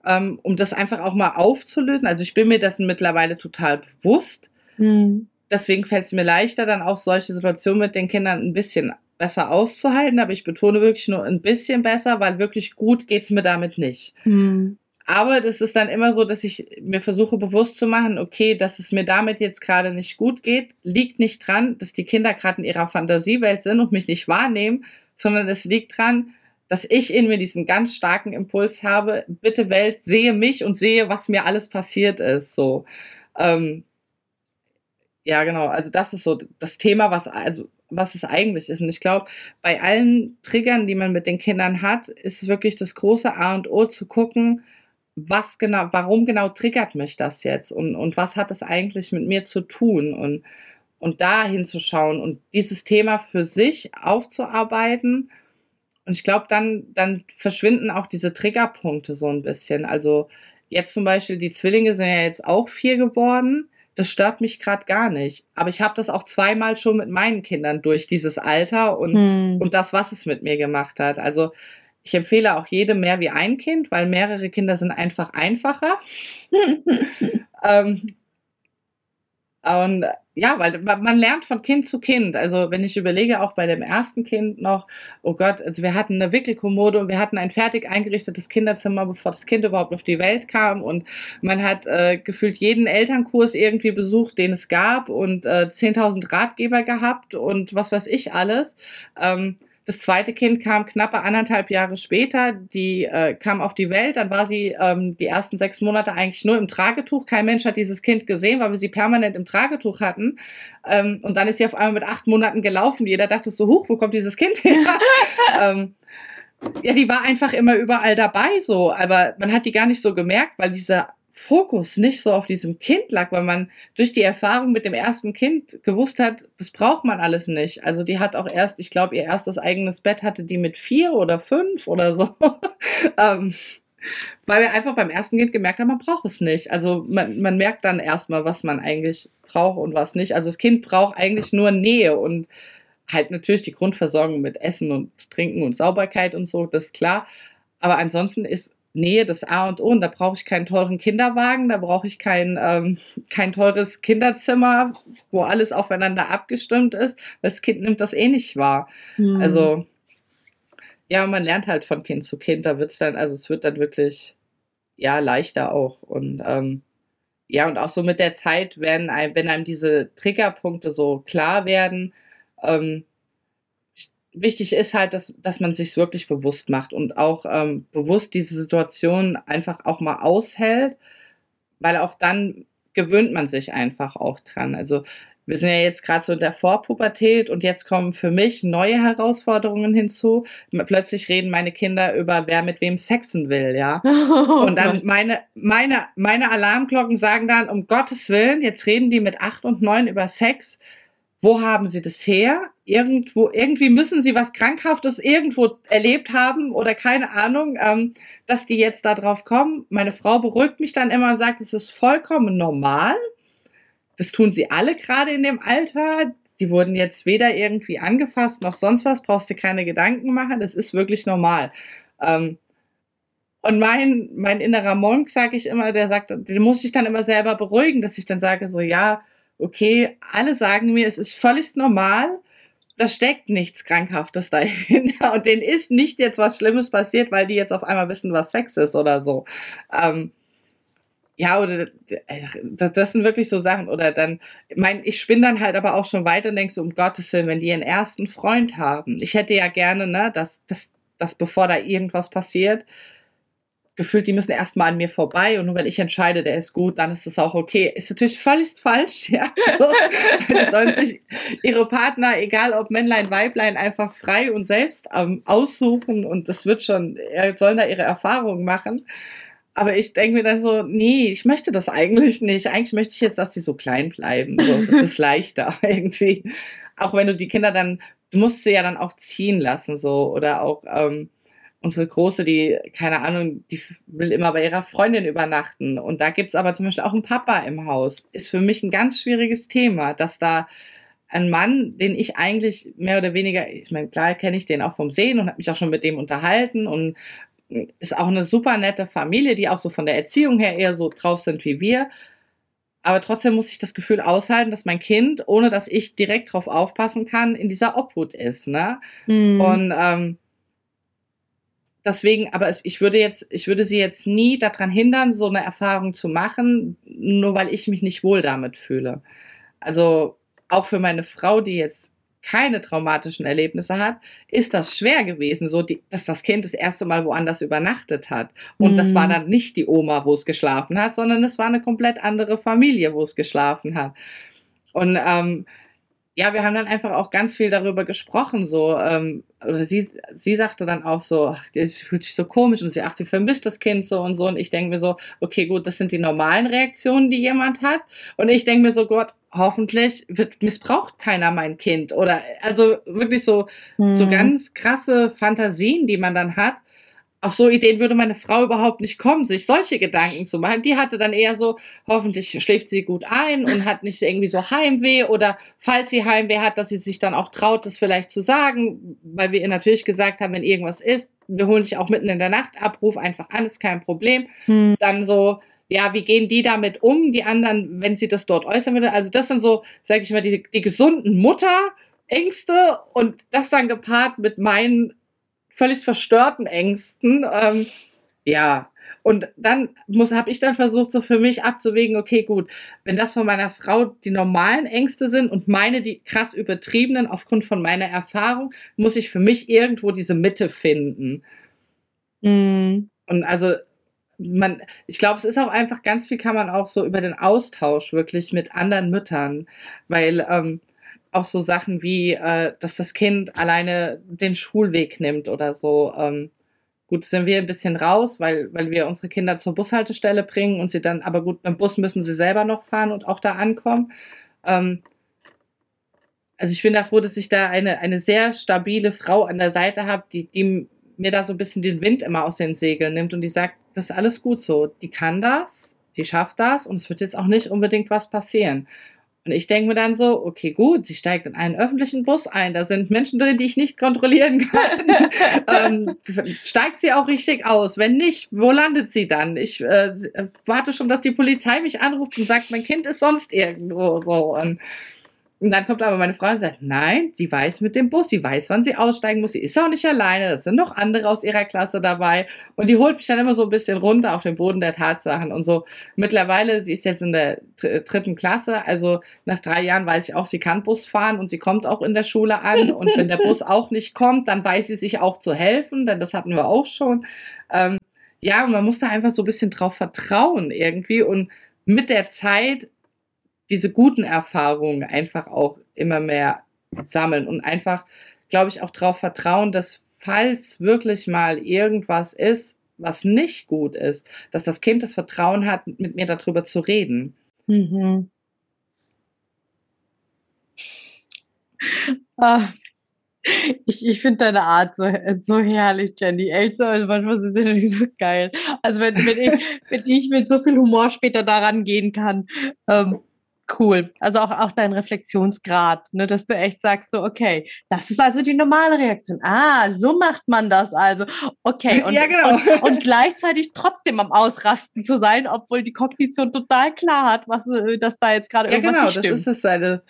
ähm, um das einfach auch mal aufzulösen. Also ich bin mir dessen mittlerweile total bewusst. Mhm. Deswegen fällt es mir leichter, dann auch solche Situationen mit den Kindern ein bisschen besser auszuhalten, aber ich betone wirklich nur ein bisschen besser, weil wirklich gut geht's mir damit nicht. Mhm. Aber das ist dann immer so, dass ich mir versuche bewusst zu machen, okay, dass es mir damit jetzt gerade nicht gut geht, liegt nicht dran, dass die Kinder gerade in ihrer Fantasiewelt sind und mich nicht wahrnehmen, sondern es liegt dran, dass ich in mir diesen ganz starken Impuls habe, bitte Welt, sehe mich und sehe, was mir alles passiert ist. So, ähm, ja genau, also das ist so das Thema, was also was es eigentlich ist. Und ich glaube, bei allen Triggern, die man mit den Kindern hat, ist es wirklich das große A und O zu gucken, was genau, warum genau triggert mich das jetzt und, und was hat das eigentlich mit mir zu tun und, und da hinzuschauen und dieses Thema für sich aufzuarbeiten. Und ich glaube, dann, dann verschwinden auch diese Triggerpunkte so ein bisschen. Also jetzt zum Beispiel, die Zwillinge sind ja jetzt auch vier geworden. Das stört mich gerade gar nicht. Aber ich habe das auch zweimal schon mit meinen Kindern durch dieses Alter und, hm. und das, was es mit mir gemacht hat. Also ich empfehle auch jedem mehr wie ein Kind, weil mehrere Kinder sind einfach einfacher. ähm, und ja, weil man lernt von Kind zu Kind. Also wenn ich überlege, auch bei dem ersten Kind noch, oh Gott, also wir hatten eine Wickelkommode und wir hatten ein fertig eingerichtetes Kinderzimmer, bevor das Kind überhaupt auf die Welt kam. Und man hat äh, gefühlt jeden Elternkurs irgendwie besucht, den es gab und äh, zehntausend Ratgeber gehabt und was weiß ich alles. Ähm, Das zweite Kind kam knappe anderthalb Jahre später, die äh, kam auf die Welt, dann war sie ähm, die ersten sechs Monate eigentlich nur im Tragetuch. Kein Mensch hat dieses Kind gesehen, weil wir sie permanent im Tragetuch hatten. Ähm, und dann ist sie auf einmal mit acht Monaten gelaufen. Jeder dachte so, huch, wo kommt dieses Kind her? ähm, ja, die war einfach immer überall dabei so, aber man hat die gar nicht so gemerkt, weil dieser Fokus nicht so auf diesem Kind lag, weil man durch die Erfahrung mit dem ersten Kind gewusst hat, das braucht man alles nicht. Also die hat auch erst, ich glaube, ihr erstes eigenes Bett hatte die mit vier oder fünf oder so. ähm, weil wir einfach beim ersten Kind gemerkt haben, man braucht es nicht. Also man, man merkt dann erstmal, was man eigentlich braucht und was nicht. Also das Kind braucht eigentlich nur Nähe und halt natürlich die Grundversorgung mit Essen und Trinken und Sauberkeit und so, das ist klar. Aber ansonsten ist Nähe, das A und O. Und da brauche ich keinen teuren Kinderwagen, da brauche ich kein, ähm, kein teures Kinderzimmer, wo alles aufeinander abgestimmt ist. Das Kind nimmt das eh nicht wahr. Mhm. Also, ja, man lernt halt von Kind zu Kind. Da wird's dann, also es wird dann wirklich, ja, leichter auch. Und, ähm, ja, und auch so mit der Zeit, wenn einem, wenn einem diese Triggerpunkte so klar werden, ähm, wichtig ist halt, dass, dass man sich's wirklich bewusst macht und auch ähm, bewusst diese Situation einfach auch mal aushält, weil auch dann gewöhnt man sich einfach auch dran. Also wir sind ja jetzt gerade so in der Vorpubertät und jetzt kommen für mich neue Herausforderungen hinzu. Plötzlich reden meine Kinder über, wer mit wem sexen will, ja. Oh, und dann meine, meine, meine Alarmglocken sagen dann, um Gottes Willen, jetzt reden die mit acht und neun über Sex. Wo haben sie das her? Irgendwo, irgendwie müssen sie was Krankhaftes irgendwo erlebt haben oder keine Ahnung, ähm, dass die jetzt da drauf kommen. Meine Frau beruhigt mich dann immer und sagt, es ist vollkommen normal. Das tun sie alle gerade in dem Alter. Die wurden jetzt weder irgendwie angefasst noch sonst was. Brauchst dir keine Gedanken machen. Das ist wirklich normal. Ähm, und mein, mein innerer Monk, sage ich immer, der sagt, den muss ich dann immer selber beruhigen, dass ich dann sage so, ja, okay, alle sagen mir, es ist völlig normal, da steckt nichts Krankhaftes dahinter und denen ist nicht jetzt was Schlimmes passiert, weil die jetzt auf einmal wissen, was Sex ist oder so. Ähm, ja, oder das sind wirklich so Sachen. Oder dann, mein, ich spinne dann halt aber auch schon weiter und denke so, um Gottes Willen, wenn die ihren ersten Freund haben. Ich hätte ja gerne, ne, dass, dass, dass bevor da irgendwas passiert, gefühlt, die müssen erstmal an mir vorbei und nur wenn ich entscheide, der ist gut, dann ist das auch okay. Ist natürlich völlig falsch, ja. So. Die sollen sich ihre Partner, egal ob Männlein, Weiblein, einfach frei und selbst ähm, aussuchen und das wird schon, sollen da ihre Erfahrungen machen. Aber ich denke mir dann so, nee, ich möchte das eigentlich nicht. Eigentlich möchte ich jetzt, dass die so klein bleiben. So, das ist leichter irgendwie. Auch wenn du die Kinder dann, du musst sie ja dann auch ziehen lassen, so, oder auch, ähm, unsere Große, die, keine Ahnung, die will immer bei ihrer Freundin übernachten. Und da gibt's aber zum Beispiel auch einen Papa im Haus. Ist für mich ein ganz schwieriges Thema, dass da ein Mann, den ich eigentlich mehr oder weniger, ich meine, klar kenne ich den auch vom Sehen und habe mich auch schon mit dem unterhalten und ist auch eine super nette Familie, die auch so von der Erziehung her eher so drauf sind wie wir. Aber trotzdem muss ich das Gefühl aushalten, dass mein Kind, ohne dass ich direkt drauf aufpassen kann, in dieser Obhut ist, ne? Mhm. Und ähm, deswegen, aber ich würde jetzt, ich würde sie jetzt nie daran hindern, so eine Erfahrung zu machen, nur weil ich mich nicht wohl damit fühle. Also auch für meine Frau, die jetzt keine traumatischen Erlebnisse hat, ist das schwer gewesen, so die, dass das Kind das erste Mal woanders übernachtet hat. Und mm. das war dann nicht die Oma, wo es geschlafen hat, sondern es war eine komplett andere Familie, wo es geschlafen hat. Und ähm, ja, wir haben dann einfach auch ganz viel darüber gesprochen. So, ähm, oder sie, sie sagte dann auch so, ach, sie fühlt sich so komisch und sie, ach, sie vermisst das Kind so und so. Und ich denke mir so, okay, gut, das sind die normalen Reaktionen, die jemand hat. Und ich denke mir so, Gott, hoffentlich wird missbraucht keiner mein Kind, oder also wirklich so, mhm. so ganz krasse Fantasien, die man dann hat. Auf so Ideen würde meine Frau überhaupt nicht kommen, sich solche Gedanken zu machen. Die hatte dann eher so, hoffentlich schläft sie gut ein und hat nicht irgendwie so Heimweh, oder falls sie Heimweh hat, dass sie sich dann auch traut, das vielleicht zu sagen, weil wir ihr natürlich gesagt haben, wenn irgendwas ist, wir holen dich auch mitten in der Nacht ab, ruf einfach an, ist kein Problem. Mhm. Dann so, ja, wie gehen die damit um, die anderen, wenn sie das dort äußern würde? Also das sind so, sage ich mal, die, die gesunden Mutterängste, und das dann gepaart mit meinen völlig verstörten Ängsten. Ähm, ja, und dann habe ich dann versucht, so für mich abzuwägen, okay, gut, wenn das von meiner Frau die normalen Ängste sind und meine die krass übertriebenen aufgrund von meiner Erfahrung, muss ich für mich irgendwo diese Mitte finden. Mhm. Und also man, ich glaube, es ist auch einfach, ganz viel kann man auch so über den Austausch wirklich mit anderen Müttern, weil ähm, auch so Sachen wie, äh, dass das Kind alleine den Schulweg nimmt oder so. Ähm, gut, sind wir ein bisschen raus, weil, weil wir unsere Kinder zur Bushaltestelle bringen und sie dann, aber gut, beim Bus müssen sie selber noch fahren und auch da ankommen. Ähm, also ich bin da froh, dass ich da eine, eine sehr stabile Frau an der Seite habe, die, die mir da so ein bisschen den Wind immer aus den Segeln nimmt und die sagt, das ist alles gut so. Die kann das, die schafft das und es wird jetzt auch nicht unbedingt was passieren. Und ich denke mir dann so, okay, gut, sie steigt in einen öffentlichen Bus ein, da sind Menschen drin, die ich nicht kontrollieren kann. ähm, steigt sie auch richtig aus? Wenn nicht, wo landet sie dann? Ich äh, warte schon, dass die Polizei mich anruft und sagt, mein Kind ist sonst irgendwo so. Und, und dann kommt aber meine Frau und sagt, nein, sie weiß mit dem Bus, sie weiß, wann sie aussteigen muss, sie ist auch nicht alleine, das sind noch andere aus ihrer Klasse dabei. Und die holt mich dann immer so ein bisschen runter auf den Boden der Tatsachen und so. Mittlerweile, sie ist jetzt in der dritten Klasse, also nach drei Jahren weiß ich auch, sie kann Bus fahren und sie kommt auch in der Schule an. Und wenn der Bus auch nicht kommt, dann weiß sie sich auch zu helfen, denn das hatten wir auch schon. Ähm, ja, und man muss da einfach so ein bisschen drauf vertrauen irgendwie und mit der Zeit diese guten Erfahrungen einfach auch immer mehr sammeln und einfach, glaube ich, auch darauf vertrauen, dass falls wirklich mal irgendwas ist, was nicht gut ist, dass das Kind das Vertrauen hat, mit mir darüber zu reden. Mhm. Ah, ich ich finde deine Art so, so herrlich, Jenny. Echt so, also manchmal ist es ja nicht so geil. Also wenn, wenn, ich, wenn ich mit so viel Humor später daran gehen kann, ähm, cool. Also auch, auch dein Reflexionsgrad, ne, dass du echt sagst so, okay, das ist also die normale Reaktion. Ah, so macht man das also. Okay. Und, ja, genau. und, und gleichzeitig trotzdem am Ausrasten zu sein, obwohl die Kognition total klar hat, was, dass da jetzt gerade irgendwas ja, genau, nicht stimmt. Das ist das eine,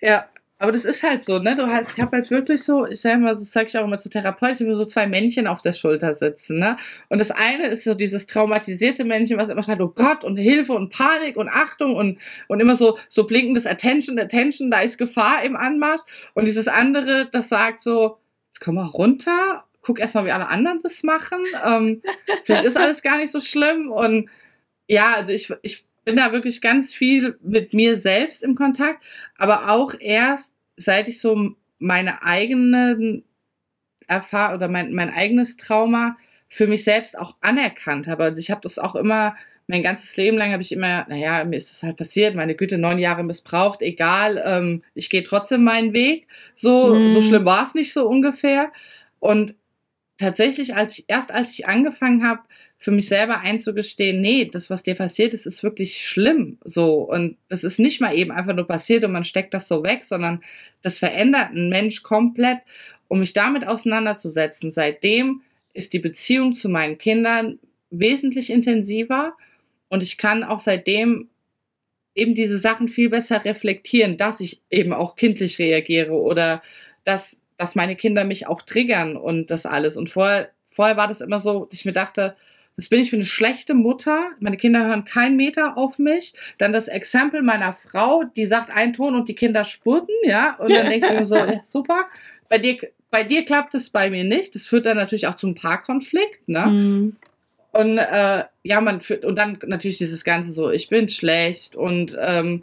ja, aber das ist halt so, ne, du hast, ich habe halt wirklich so, ich sage mal, so sage ich auch immer zu Therapeuten, wo so zwei Männchen auf der Schulter sitzen, ne, und das eine ist so dieses traumatisierte Männchen, was immer schreit, oh Gott, und Hilfe und Panik und Achtung und und immer so so blinkendes Attention, Attention, da ist Gefahr im Anmarsch, und dieses andere, das sagt so, jetzt komm mal runter, guck erstmal, wie alle anderen das machen, ähm, vielleicht ist alles gar nicht so schlimm, und ja, also ich, ich bin da wirklich ganz viel mit mir selbst im Kontakt, aber auch erst, seit ich so meine eigenen Erfahrung oder mein, mein eigenes Trauma für mich selbst auch anerkannt habe. Also ich habe das auch immer, mein ganzes Leben lang habe ich immer, naja, mir ist das halt passiert, meine Güte, neun Jahre missbraucht, egal, ähm, ich gehe trotzdem meinen Weg. So, mhm. so schlimm war es nicht, so ungefähr. Und tatsächlich, als ich, erst als ich angefangen habe, für mich selber einzugestehen, nee, das, was dir passiert ist, ist wirklich schlimm, so, und das ist nicht mal eben einfach nur passiert und man steckt das so weg, sondern das verändert einen Mensch komplett. Um mich damit auseinanderzusetzen, seitdem ist die Beziehung zu meinen Kindern wesentlich intensiver, und ich kann auch seitdem eben diese Sachen viel besser reflektieren, dass ich eben auch kindlich reagiere oder dass, dass meine Kinder mich auch triggern und das alles. Und vorher, vorher war das immer so, dass ich mir dachte, was bin ich für eine schlechte Mutter? Meine Kinder hören keinen Meter auf mich. Dann das Exempel meiner Frau, die sagt einen Ton und die Kinder spurten, ja. Und dann denke ich mir so, ja, super, bei dir, bei dir klappt es, bei mir nicht. Das führt dann natürlich auch zu einem Paarkonflikt, ne? Mhm. Und äh, ja, man führt, und dann natürlich dieses Ganze so, ich bin schlecht und ähm,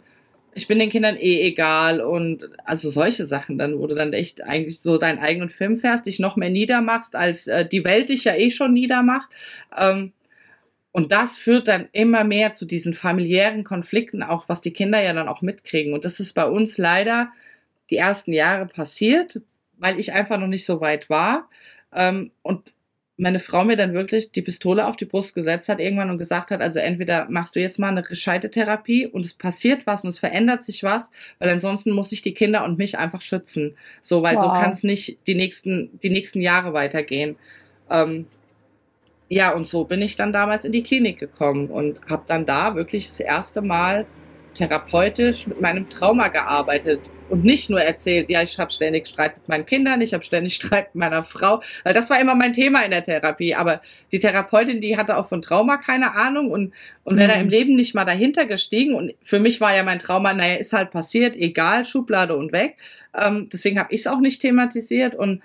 ich bin den Kindern eh egal und also solche Sachen dann, wo du dann echt eigentlich so deinen eigenen Film fährst, dich noch mehr niedermachst, als äh, die Welt dich ja eh schon niedermacht. Ähm, und das führt dann immer mehr zu diesen familiären Konflikten auch, was die Kinder ja dann auch mitkriegen. Und das ist bei uns leider die ersten Jahre passiert, weil ich einfach noch nicht so weit war. Ähm, und meine Frau mir dann wirklich die Pistole auf die Brust gesetzt hat irgendwann und gesagt hat, also entweder machst du jetzt mal eine gescheite Therapie und es passiert was und es verändert sich was, weil ansonsten muss ich die Kinder und mich einfach schützen. So, weil wow. so kann es nicht die nächsten, die nächsten Jahre weitergehen. Ähm, ja, und so bin ich dann damals in die Klinik gekommen und habe dann da wirklich das erste Mal therapeutisch mit meinem Trauma gearbeitet. Und nicht nur erzählt, ja, ich habe ständig Streit mit meinen Kindern, ich habe ständig Streit mit meiner Frau. Weil das war immer mein Thema in der Therapie. Aber die Therapeutin, die hatte auch von Trauma keine Ahnung und, und mhm. wäre da im Leben nicht mal dahinter gestiegen. Und für mich war ja mein Trauma, naja, ist halt passiert, egal, Schublade und weg. Ähm, deswegen habe ich es auch nicht thematisiert. Und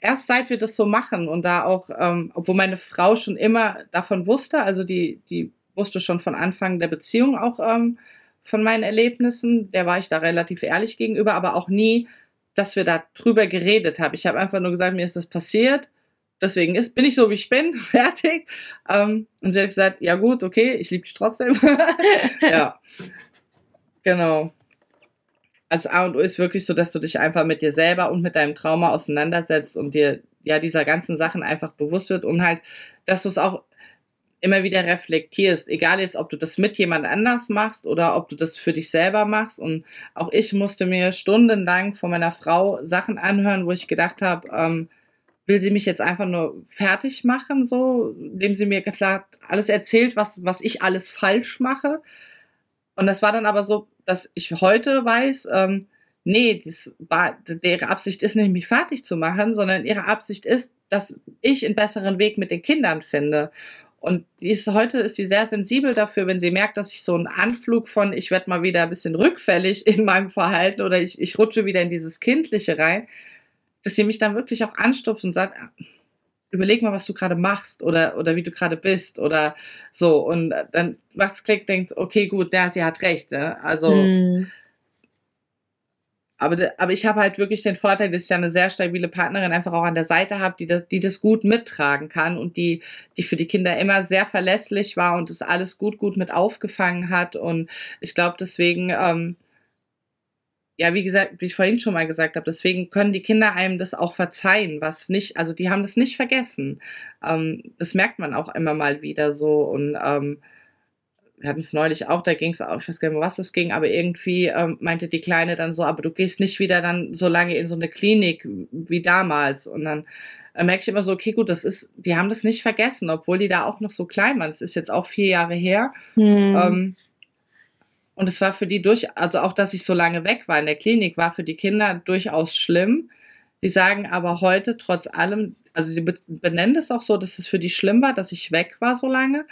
erst seit wir das so machen und da auch, ähm, obwohl meine Frau schon immer davon wusste, also die, die wusste schon von Anfang der Beziehung auch, ähm, von meinen Erlebnissen, der war ich da relativ ehrlich gegenüber, aber auch nie, dass wir da drüber geredet haben. Ich habe einfach nur gesagt, mir ist das passiert, deswegen ist, bin ich so, wie ich bin, fertig. Ähm, und sie hat gesagt, ja gut, okay, ich liebe dich trotzdem. Ja, genau. Also A und O ist wirklich so, dass du dich einfach mit dir selber und mit deinem Trauma auseinandersetzt und dir ja dieser ganzen Sachen einfach bewusst wird und halt, dass du es auch immer wieder reflektierst, egal jetzt, ob du das mit jemand anders machst oder ob du das für dich selber machst. Und auch ich musste mir stundenlang von meiner Frau Sachen anhören, wo ich gedacht habe, ähm, will sie mich jetzt einfach nur fertig machen, so, indem sie mir gesagt, alles erzählt, was, was ich alles falsch mache. Und das war dann aber so, dass ich heute weiß, ähm, nee, das war, ihre Absicht ist nicht, mich fertig zu machen, sondern ihre Absicht ist, dass ich einen besseren Weg mit den Kindern finde. Und die ist, heute ist sie sehr sensibel dafür, wenn sie merkt, dass ich so einen Anflug von, ich werde mal wieder ein bisschen rückfällig in meinem Verhalten oder ich, ich rutsche wieder in dieses Kindliche rein, dass sie mich dann wirklich auch anstupst und sagt, überleg mal, was du gerade machst oder, oder wie du gerade bist oder so. Und dann macht's Klick, denkst, okay, gut, ja, sie hat recht. Ja? Also, hm. aber, aber ich habe halt wirklich den Vorteil, dass ich da eine sehr stabile Partnerin einfach auch an der Seite habe, die das, die das gut mittragen kann und die, die für die Kinder immer sehr verlässlich war und das alles gut, gut mit aufgefangen hat. Und ich glaube, deswegen, ähm, ja, wie gesagt, wie ich vorhin schon mal gesagt habe, deswegen können die Kinder einem das auch verzeihen, was nicht, also die haben das nicht vergessen. Ähm, das merkt man auch immer mal wieder so. Und ähm, wir hatten es neulich auch, da ging es auch, ich weiß gar nicht mehr, was es ging, aber irgendwie ähm, meinte die Kleine dann so, aber du gehst nicht wieder dann so lange in so eine Klinik wie damals. Und dann äh, merke ich immer so, okay, gut, das ist, die haben das nicht vergessen, obwohl die da auch noch so klein waren. Es ist jetzt auch vier Jahre her. Hm. Ähm, und es war für die durch, also auch, dass ich so lange weg war in der Klinik, war für die Kinder durchaus schlimm. Die sagen aber heute trotz allem, also sie benennen es auch so, dass es für die schlimm war, dass ich weg war so lange.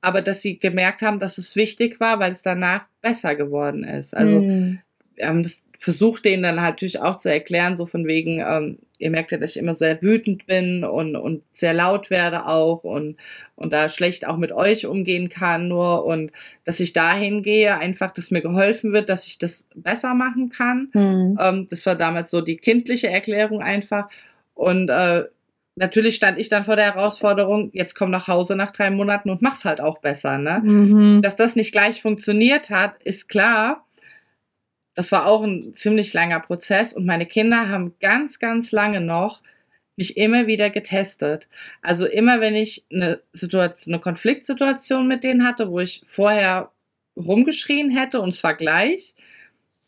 Aber dass sie gemerkt haben, dass es wichtig war, weil es danach besser geworden ist. Also mm. wir haben das versucht, denen dann natürlich auch zu erklären, so von wegen, ähm, ihr merkt ja, dass ich immer sehr wütend bin und, und sehr laut werde auch und, und da schlecht auch mit euch umgehen kann nur und dass ich dahin gehe, einfach, dass mir geholfen wird, dass ich das besser machen kann. Mm. Ähm, das war damals so die kindliche Erklärung einfach und äh, natürlich stand ich dann vor der Herausforderung, jetzt komm nach Hause nach drei Monaten und mach's halt auch besser, ne? Mhm. Dass das nicht gleich funktioniert hat, ist klar. Das war auch ein ziemlich langer Prozess und meine Kinder haben ganz, ganz lange noch mich immer wieder getestet. Also immer, wenn ich eine Situation, eine Konfliktsituation mit denen hatte, wo ich vorher rumgeschrien hätte und zwar gleich,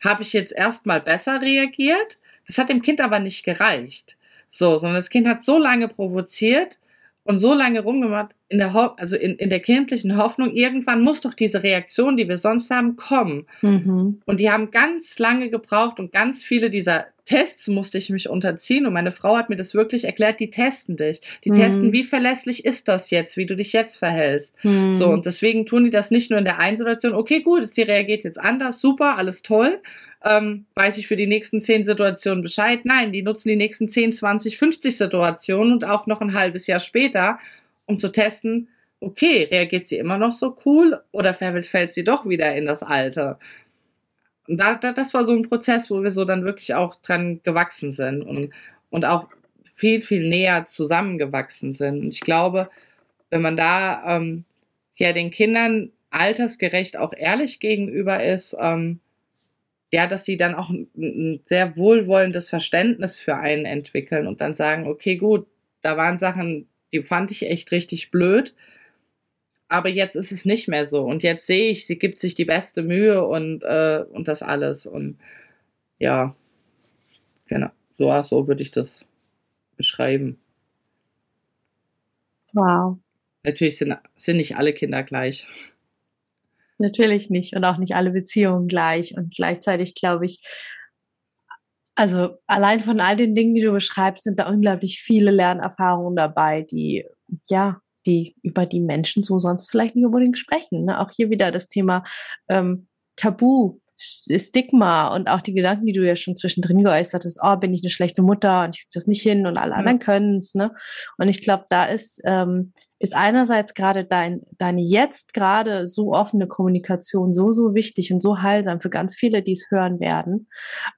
habe ich jetzt erstmal besser reagiert. Das hat dem Kind aber nicht gereicht. So, sondern das Kind hat so lange provoziert und so lange rumgemacht, in der, Ho- also in, in der kindlichen Hoffnung, irgendwann muss doch diese Reaktion, die wir sonst haben, kommen. Mhm. Und die haben ganz lange gebraucht und ganz viele dieser Tests musste ich mich unterziehen. Und meine Frau hat mir das wirklich erklärt, die testen dich. Die mhm. testen, wie verlässlich ist das jetzt, wie du dich jetzt verhältst. Mhm. So, und deswegen tun die das nicht nur in der einen Situation, okay, gut, sie reagiert jetzt anders, super, alles toll. Ähm, weiß ich für die nächsten zehn Situationen Bescheid? Nein, die nutzen die nächsten zehn, zwanzig, fünfzig Situationen und auch noch ein halbes Jahr später, um zu testen, okay, reagiert sie immer noch so cool oder fällt sie doch wieder in das Alte? Und da, da, das war so ein Prozess, wo wir so dann wirklich auch dran gewachsen sind und, und auch viel, viel näher zusammengewachsen sind. Und ich glaube, wenn man da ähm, ja den Kindern altersgerecht auch ehrlich gegenüber ist, ähm, ja, dass die dann auch ein, ein sehr wohlwollendes Verständnis für einen entwickeln und dann sagen, okay, gut, da waren Sachen, die fand ich echt richtig blöd, aber jetzt ist es nicht mehr so. Und jetzt sehe ich, sie gibt sich die beste Mühe und, äh, und das alles. Und ja, genau, so, so würde ich das beschreiben. Wow. Natürlich sind, sind nicht alle Kinder gleich. Natürlich nicht und auch nicht alle Beziehungen gleich. Und gleichzeitig glaube ich, also allein von all den Dingen, die du beschreibst, sind da unglaublich viele Lernerfahrungen dabei, die, ja, die über die Menschen so sonst vielleicht nicht unbedingt sprechen. Ne? Auch hier wieder das Thema ähm, Tabu, Stigma und auch die Gedanken, die du ja schon zwischendrin geäußert hast, oh, bin ich eine schlechte Mutter und ich kriege das nicht hin und alle anderen können es. Ne? Und ich glaube, da ist, ähm, ist einerseits gerade dein, deine jetzt gerade so offene Kommunikation so, so wichtig und so heilsam für ganz viele, die es hören werden.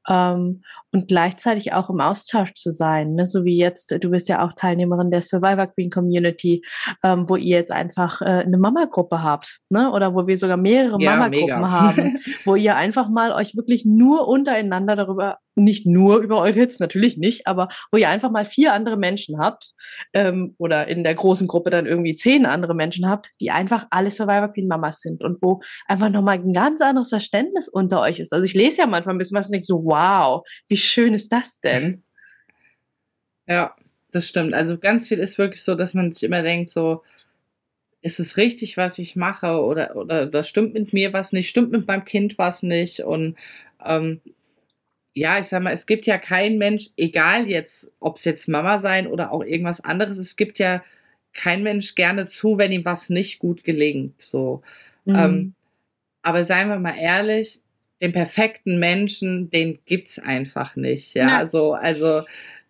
Ähm, und gleichzeitig auch im Austausch zu sein, ne? So wie jetzt, du bist ja auch Teilnehmerin der Survivor Queen Community, ähm, wo ihr jetzt einfach äh, eine Mama-Gruppe habt, ne? Oder wo wir sogar mehrere ja, Mama-Gruppen haben, wo ihr einfach einfach mal euch wirklich nur untereinander darüber, nicht nur über eure Hits, natürlich nicht, aber wo ihr einfach mal vier andere Menschen habt ähm, oder in der großen Gruppe dann irgendwie zehn andere Menschen habt, die einfach alle Survivor Queen Mamas sind und wo einfach nochmal ein ganz anderes Verständnis unter euch ist. Also ich lese ja manchmal ein bisschen was und denke so, wow, wie schön ist das denn? Ja, das stimmt. Also ganz viel ist wirklich so, dass man sich immer denkt so, ist es richtig, was ich mache oder, oder, oder stimmt mit mir was nicht, stimmt mit meinem Kind was nicht und ähm, ja, ich sag mal, es gibt ja keinen Mensch, egal jetzt, ob es jetzt Mama sein oder auch irgendwas anderes, es gibt ja kein Mensch gerne zu, wenn ihm was nicht gut gelingt, so. Mhm. Ähm, aber seien wir mal ehrlich, den perfekten Menschen, den gibt's einfach nicht, ja, ja. so, also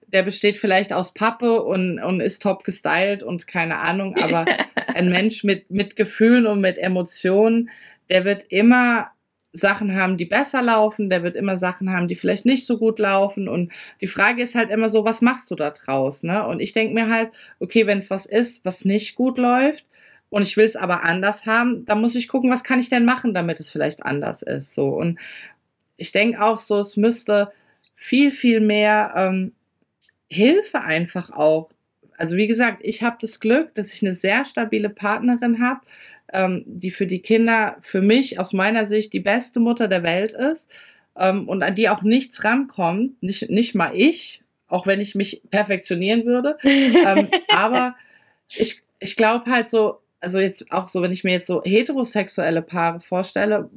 der besteht vielleicht aus Pappe und, und ist top gestylt und keine Ahnung, aber ein Mensch mit, mit Gefühlen und mit Emotionen, der wird immer Sachen haben, die besser laufen, der wird immer Sachen haben, die vielleicht nicht so gut laufen und die Frage ist halt immer so, was machst du da draus, ne? Und ich denke mir halt, okay, wenn es was ist, was nicht gut läuft und ich will es aber anders haben, dann muss ich gucken, was kann ich denn machen, damit es vielleicht anders ist, so. Und ich denke auch so, es müsste viel, viel mehr ähm, Hilfe einfach auch. Also wie gesagt, ich habe das Glück, dass ich eine sehr stabile Partnerin habe, ähm, die für die Kinder, für mich aus meiner Sicht die beste Mutter der Welt ist ähm, und an die auch nichts rankommt, nicht, nicht mal ich, auch wenn ich mich perfektionieren würde. ähm, aber ich, ich glaube halt so, also jetzt auch so, wenn ich mir jetzt so heterosexuelle Paare vorstelle,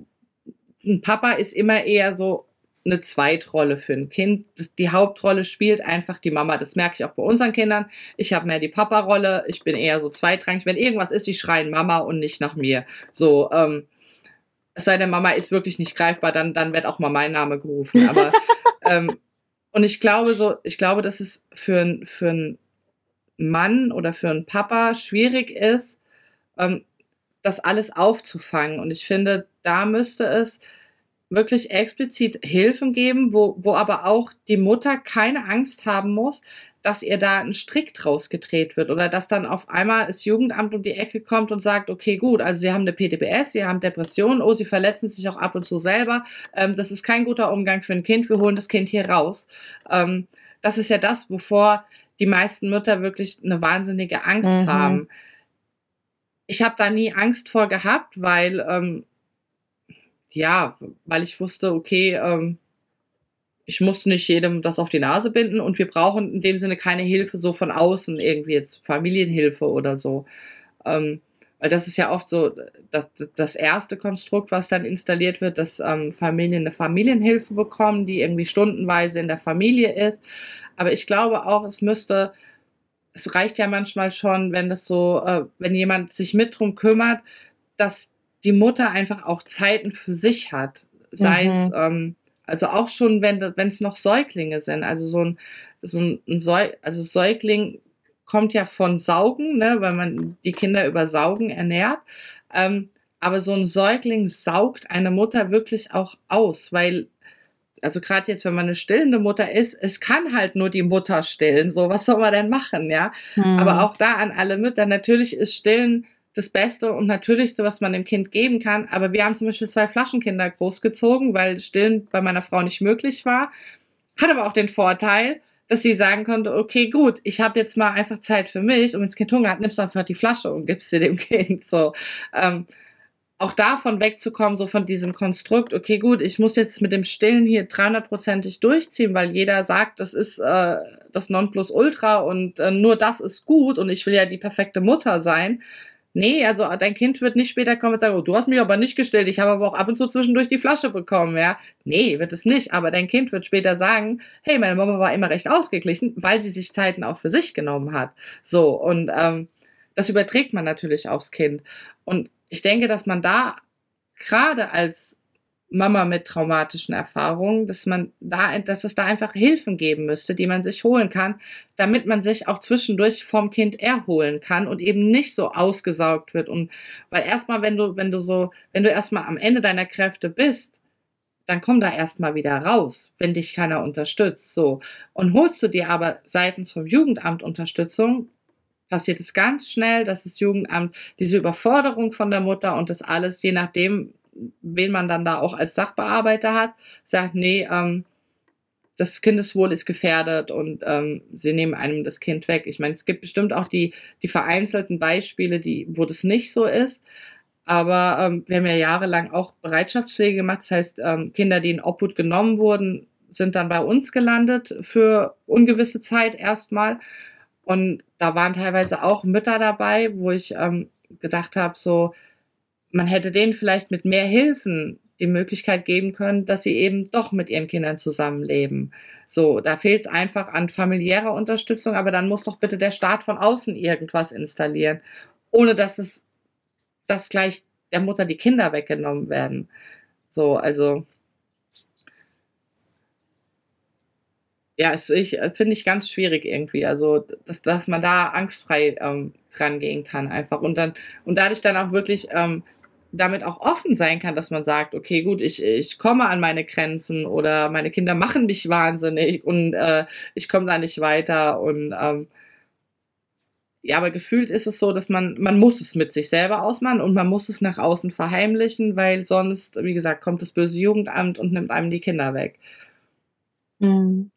ein Papa ist immer eher so eine Zweitrolle für ein Kind. Die Hauptrolle spielt einfach die Mama. Das merke ich auch bei unseren Kindern. Ich habe mehr die Papa-Rolle. Ich bin eher so zweitrangig. Wenn irgendwas ist, die schreien Mama und nicht nach mir. So, ähm, es sei denn, Mama ist wirklich nicht greifbar, dann, dann wird auch mal mein Name gerufen. Aber, ähm, und ich glaube so, ich glaube, dass es für einen für einen Mann oder für einen Papa schwierig ist, ähm, das alles aufzufangen. Und ich finde, da müsste es wirklich explizit Hilfen geben, wo, wo aber auch die Mutter keine Angst haben muss, dass ihr da ein Strick draus gedreht wird oder dass dann auf einmal das Jugendamt um die Ecke kommt und sagt, okay, gut, also sie haben eine P D B S, sie haben Depressionen, oh, sie verletzen sich auch ab und zu selber, ähm, das ist kein guter Umgang für ein Kind, wir holen das Kind hier raus. Ähm, das ist ja das, wovor die meisten Mütter wirklich eine wahnsinnige Angst mhm. haben. Ich habe da nie Angst vor gehabt, weil ähm, ja, weil ich wusste, okay, ähm, ich muss nicht jedem das auf die Nase binden und wir brauchen in dem Sinne keine Hilfe so von außen, irgendwie jetzt Familienhilfe oder so. Ähm, weil das ist ja oft so das, das erste Konstrukt, was dann installiert wird, dass ähm, Familien eine Familienhilfe bekommen, die irgendwie stundenweise in der Familie ist. Aber ich glaube auch, es müsste... Es reicht ja manchmal schon, wenn das so, äh, wenn jemand sich mit drum kümmert, dass die Mutter einfach auch Zeiten für sich hat. Sei mhm. es, ähm, also auch schon, wenn es noch Säuglinge sind. Also so ein, so ein, ein Säu also Säugling kommt ja von Saugen, ne, weil man die Kinder über Saugen ernährt. Ähm, aber so ein Säugling saugt eine Mutter wirklich auch aus, weil also gerade jetzt, wenn man eine stillende Mutter ist, es kann halt nur die Mutter stillen. So, was soll man denn machen, ja? Hm. Aber auch da an alle Mütter, natürlich ist Stillen das Beste und Natürlichste, was man dem Kind geben kann. Aber wir haben zum Beispiel zwei Flaschenkinder großgezogen, weil Stillen bei meiner Frau nicht möglich war. Hat aber auch den Vorteil, dass sie sagen konnte, okay, gut, ich habe jetzt mal einfach Zeit für mich. Und wenn das Kind Hunger hat, nimmst du einfach die Flasche und gibst sie dem Kind so. Ähm, Auch davon wegzukommen, so von diesem Konstrukt, okay, gut, ich muss jetzt mit dem Stillen hier dreihundertprozentig durchziehen, weil jeder sagt, das ist äh, das Nonplusultra und äh, nur das ist gut und ich will ja die perfekte Mutter sein. Nee, also dein Kind wird nicht später kommen und sagen, oh, du hast mich aber nicht gestillt, ich habe aber auch ab und zu zwischendurch die Flasche bekommen, ja. Nee, wird es nicht, aber dein Kind wird später sagen, hey, meine Mama war immer recht ausgeglichen, weil sie sich Zeiten auch für sich genommen hat. So, und ähm, das überträgt man natürlich aufs Kind. Und ich denke, dass man da gerade als Mama mit traumatischen Erfahrungen, dass man da, dass es da einfach Hilfen geben müsste, die man sich holen kann, damit man sich auch zwischendurch vom Kind erholen kann und eben nicht so ausgesaugt wird. Und weil erstmal, wenn du, wenn du so, wenn du erstmal am Ende deiner Kräfte bist, dann komm da erstmal wieder raus, wenn dich keiner unterstützt. So. Und holst du dir aber seitens vom Jugendamt Unterstützung, passiert es ganz schnell, dass das Jugendamt diese Überforderung von der Mutter und das alles, je nachdem, wen man dann da auch als Sachbearbeiter hat, sagt, nee, ähm, das Kindeswohl ist gefährdet und ähm, sie nehmen einem das Kind weg. Ich meine, es gibt bestimmt auch die, die vereinzelten Beispiele, die, wo das nicht so ist, aber ähm, wir haben ja jahrelang auch Bereitschaftspflege gemacht, das heißt, ähm, Kinder, die in Obhut genommen wurden, sind dann bei uns gelandet für ungewisse Zeit erstmal. Und da waren teilweise auch Mütter dabei, wo ich ähm, gedacht habe, so, man hätte denen vielleicht mit mehr Hilfen die Möglichkeit geben können, dass sie eben doch mit ihren Kindern zusammenleben. So, da fehlt es einfach an familiärer Unterstützung, aber dann muss doch bitte der Staat von außen irgendwas installieren, ohne dass es, dass gleich der Mutter die Kinder weggenommen werden. So, also... Ja, es finde ich ganz schwierig irgendwie, also dass, dass man da angstfrei ähm, dran gehen kann einfach und dann und dadurch dann auch wirklich ähm, damit auch offen sein kann, dass man sagt, okay, gut, ich, ich komme an meine Grenzen oder meine Kinder machen mich wahnsinnig und äh, ich komme da nicht weiter und ähm, ja, aber gefühlt ist es so, dass man, man muss es mit sich selber ausmachen und man muss es nach außen verheimlichen, weil sonst, wie gesagt, kommt das böse Jugendamt und nimmt einem die Kinder weg. Mhm.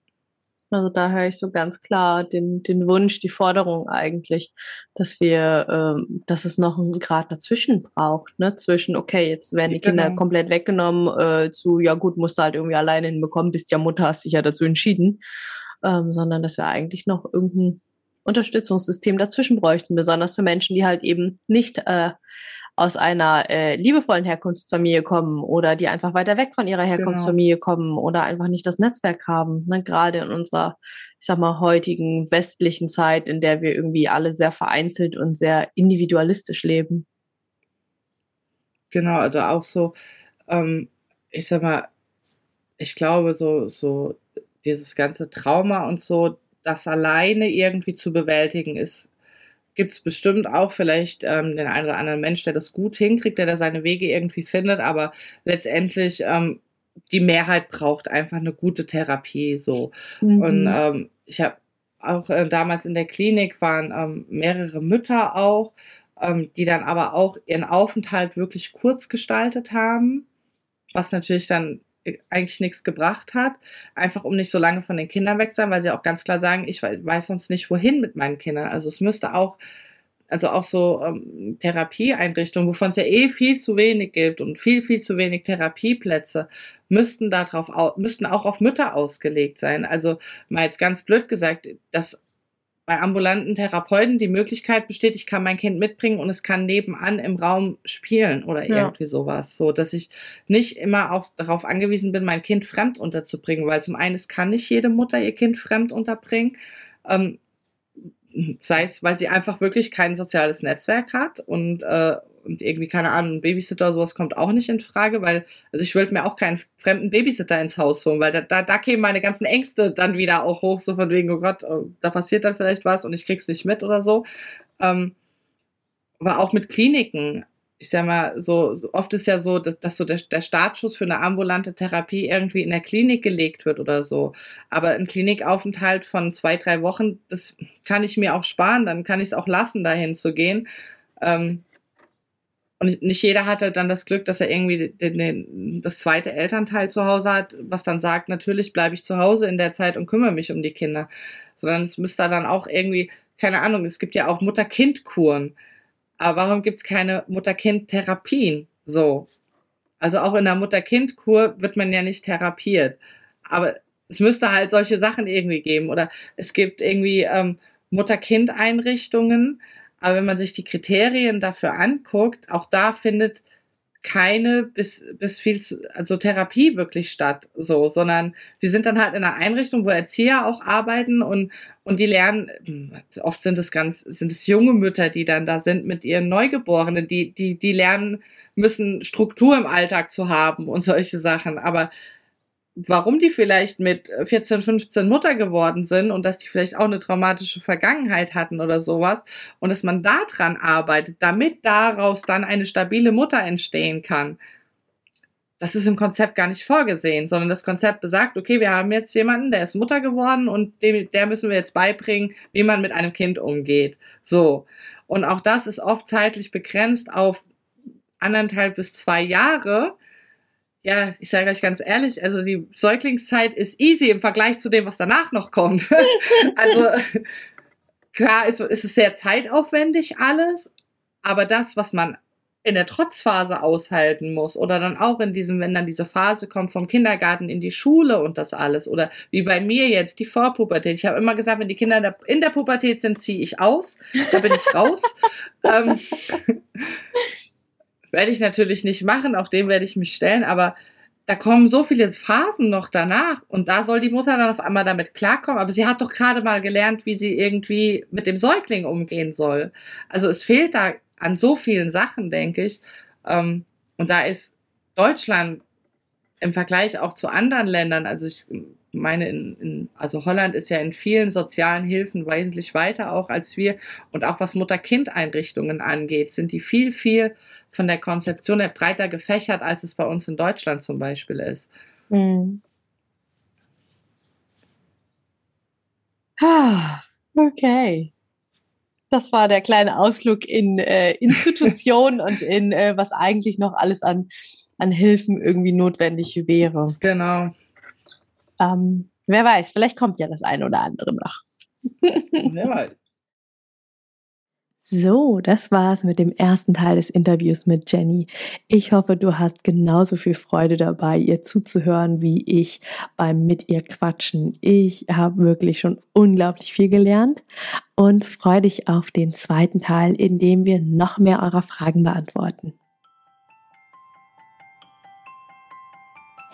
Also da höre ich so ganz klar den, den Wunsch, die Forderung eigentlich, dass wir, ähm, dass es noch einen Grad dazwischen braucht, ne? Zwischen, okay, jetzt werden die Kinder genau. komplett weggenommen, äh, zu, ja gut, musst du halt irgendwie alleine hinbekommen, bist ja Mutter, hast dich ja dazu entschieden, ähm, sondern dass wir eigentlich noch irgendein Unterstützungssystem dazwischen bräuchten, besonders für Menschen, die halt eben nicht äh, aus einer äh, liebevollen Herkunftsfamilie kommen oder die einfach weiter weg von ihrer Herkunftsfamilie genau. kommen oder einfach nicht das Netzwerk haben. Ne? Gerade in unserer, ich sag mal, heutigen westlichen Zeit, in der wir irgendwie alle sehr vereinzelt und sehr individualistisch leben. Genau, also auch so, ähm, ich sag mal, ich glaube, so, so dieses ganze Trauma und so, das alleine irgendwie zu bewältigen ist, gibt es bestimmt auch vielleicht ähm, den einen oder anderen Mensch, der das gut hinkriegt, der da seine Wege irgendwie findet, aber letztendlich ähm, die Mehrheit braucht einfach eine gute Therapie. So. Mhm. Und ähm, ich habe auch äh, damals in der Klinik waren ähm, mehrere Mütter auch, ähm, die dann aber auch ihren Aufenthalt wirklich kurz gestaltet haben, was natürlich dann eigentlich nichts gebracht hat, einfach um nicht so lange von den Kindern weg zu sein, weil sie auch ganz klar sagen, ich weiß sonst nicht, wohin mit meinen Kindern. Also es müsste auch also auch so ähm, Therapieeinrichtungen, wovon es ja eh viel zu wenig gibt und viel, viel zu wenig Therapieplätze, müssten darauf au- müssten auch auf Mütter ausgelegt sein. Also mal jetzt ganz blöd gesagt, dass bei ambulanten Therapeuten die Möglichkeit besteht, ich kann mein Kind mitbringen und es kann nebenan im Raum spielen oder ja. irgendwie sowas. So, dass ich nicht immer auch darauf angewiesen bin, mein Kind fremd unterzubringen, weil zum einen, es kann nicht jede Mutter ihr Kind fremd unterbringen, ähm, sei es, weil sie einfach wirklich kein soziales Netzwerk hat und, äh, und irgendwie, keine Ahnung, ein Babysitter oder sowas kommt auch nicht in Frage, weil, also ich würde mir auch keinen fremden Babysitter ins Haus holen, weil da, da, da kämen meine ganzen Ängste dann wieder auch hoch, so von wegen, oh Gott, da passiert dann vielleicht was und ich krieg's nicht mit oder so. Ähm, aber auch mit Kliniken, ich sag mal, so, so oft ist ja so, dass, dass so der, der Startschuss für eine ambulante Therapie irgendwie in der Klinik gelegt wird oder so. Aber ein Klinikaufenthalt von zwei, drei Wochen, das kann ich mir auch sparen, dann kann ich es auch lassen, dahin zu gehen. Ähm, Und nicht jeder hat halt dann das Glück, dass er irgendwie den, den, das zweite Elternteil zu Hause hat, was dann sagt, natürlich bleibe ich zu Hause in der Zeit und kümmere mich um die Kinder. Sondern es müsste dann auch irgendwie, keine Ahnung, es gibt ja auch Mutter-Kind-Kuren. Aber warum gibt es keine Mutter-Kind-Therapien? So. Also auch in der Mutter-Kind-Kur wird man ja nicht therapiert. Aber es müsste halt solche Sachen irgendwie geben. Oder es gibt irgendwie ähm, Mutter-Kind-Einrichtungen. Aber wenn man sich die Kriterien dafür anguckt, auch da findet keine bis, bis viel, zu, also Therapie wirklich statt, so, sondern die sind dann halt in einer Einrichtung, wo Erzieher auch arbeiten und, und die lernen, oft sind es ganz, sind es junge Mütter, die dann da sind mit ihren Neugeborenen, die, die, die lernen müssen, Struktur im Alltag zu haben und solche Sachen, aber warum die vielleicht mit vierzehn, fünfzehn Mutter geworden sind und dass die vielleicht auch eine traumatische Vergangenheit hatten oder sowas und dass man daran arbeitet, damit daraus dann eine stabile Mutter entstehen kann. Das ist im Konzept gar nicht vorgesehen, sondern das Konzept besagt, okay, wir haben jetzt jemanden, der ist Mutter geworden und dem, der müssen wir jetzt beibringen, wie man mit einem Kind umgeht. So. Und auch das ist oft zeitlich begrenzt auf anderthalb bis zwei Jahre. Ja, ich sage euch ganz ehrlich, also die Säuglingszeit ist easy im Vergleich zu dem, was danach noch kommt. Also klar ist, ist es sehr zeitaufwendig alles, aber das, was man in der Trotzphase aushalten muss oder dann auch in diesem, wenn dann diese Phase kommt vom Kindergarten in die Schule und das alles oder wie bei mir jetzt die Vorpubertät. Ich habe immer gesagt, wenn die Kinder in der, in der Pubertät sind, ziehe ich aus, da bin ich raus. ähm, Werde ich natürlich nicht machen, auch dem werde ich mich stellen, aber da kommen so viele Phasen noch danach und da soll die Mutter dann auf einmal damit klarkommen, aber sie hat doch gerade mal gelernt, wie sie irgendwie mit dem Säugling umgehen soll. Also es fehlt da an so vielen Sachen, denke ich, und da ist Deutschland im Vergleich auch zu anderen Ländern, also ich meine, in, in, also Holland ist ja in vielen sozialen Hilfen wesentlich weiter auch als wir und auch was Mutter-Kind-Einrichtungen angeht, sind die viel, viel von der Konzeption her breiter gefächert, als es bei uns in Deutschland zum Beispiel ist. Mhm. Ah, okay. Das war der kleine Ausflug in äh, Institutionen und in äh, was eigentlich noch alles an, an Hilfen irgendwie notwendig wäre. Genau. Ähm, wer weiß, vielleicht kommt ja das eine oder andere noch. Wer weiß. So, das war's mit dem ersten Teil des Interviews mit Jenny. Ich hoffe, du hast genauso viel Freude dabei, ihr zuzuhören, wie ich beim mit ihr quatschen. Ich habe wirklich schon unglaublich viel gelernt und freue dich auf den zweiten Teil, in dem wir noch mehr eurer Fragen beantworten.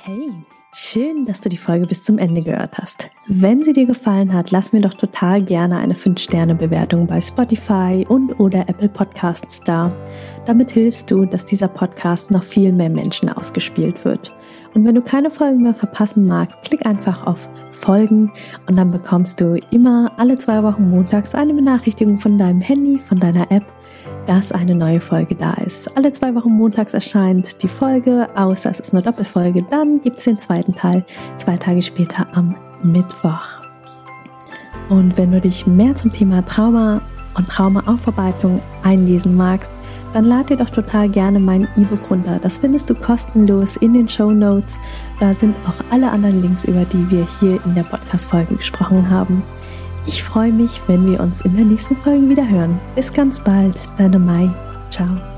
Hey, schön, dass du die Folge bis zum Ende gehört hast. Wenn sie dir gefallen hat, lass mir doch total gerne eine fünf Sterne Bewertung bei Spotify und oder Apple Podcasts da. Damit hilfst du, dass dieser Podcast noch viel mehr Menschen ausgespielt wird. Und wenn du keine Folgen mehr verpassen magst, klick einfach auf Folgen und dann bekommst du immer alle zwei Wochen montags eine Benachrichtigung von deinem Handy, von deiner App, dass eine neue Folge da ist. Alle zwei Wochen montags erscheint die Folge, außer es ist eine Doppelfolge. Dann gibt es den zweiten Teil, zwei Tage später am Mittwoch. Und wenn du dich mehr zum Thema Trauma und Traumaaufarbeitung einlesen magst, dann lad dir doch total gerne mein E-Book runter. Das findest du kostenlos in den Shownotes. Da sind auch alle anderen Links, über die wir hier in der Podcast-Folge gesprochen haben. Ich freue mich, wenn wir uns in der nächsten Folge wieder hören. Bis ganz bald, deine Mai. Ciao.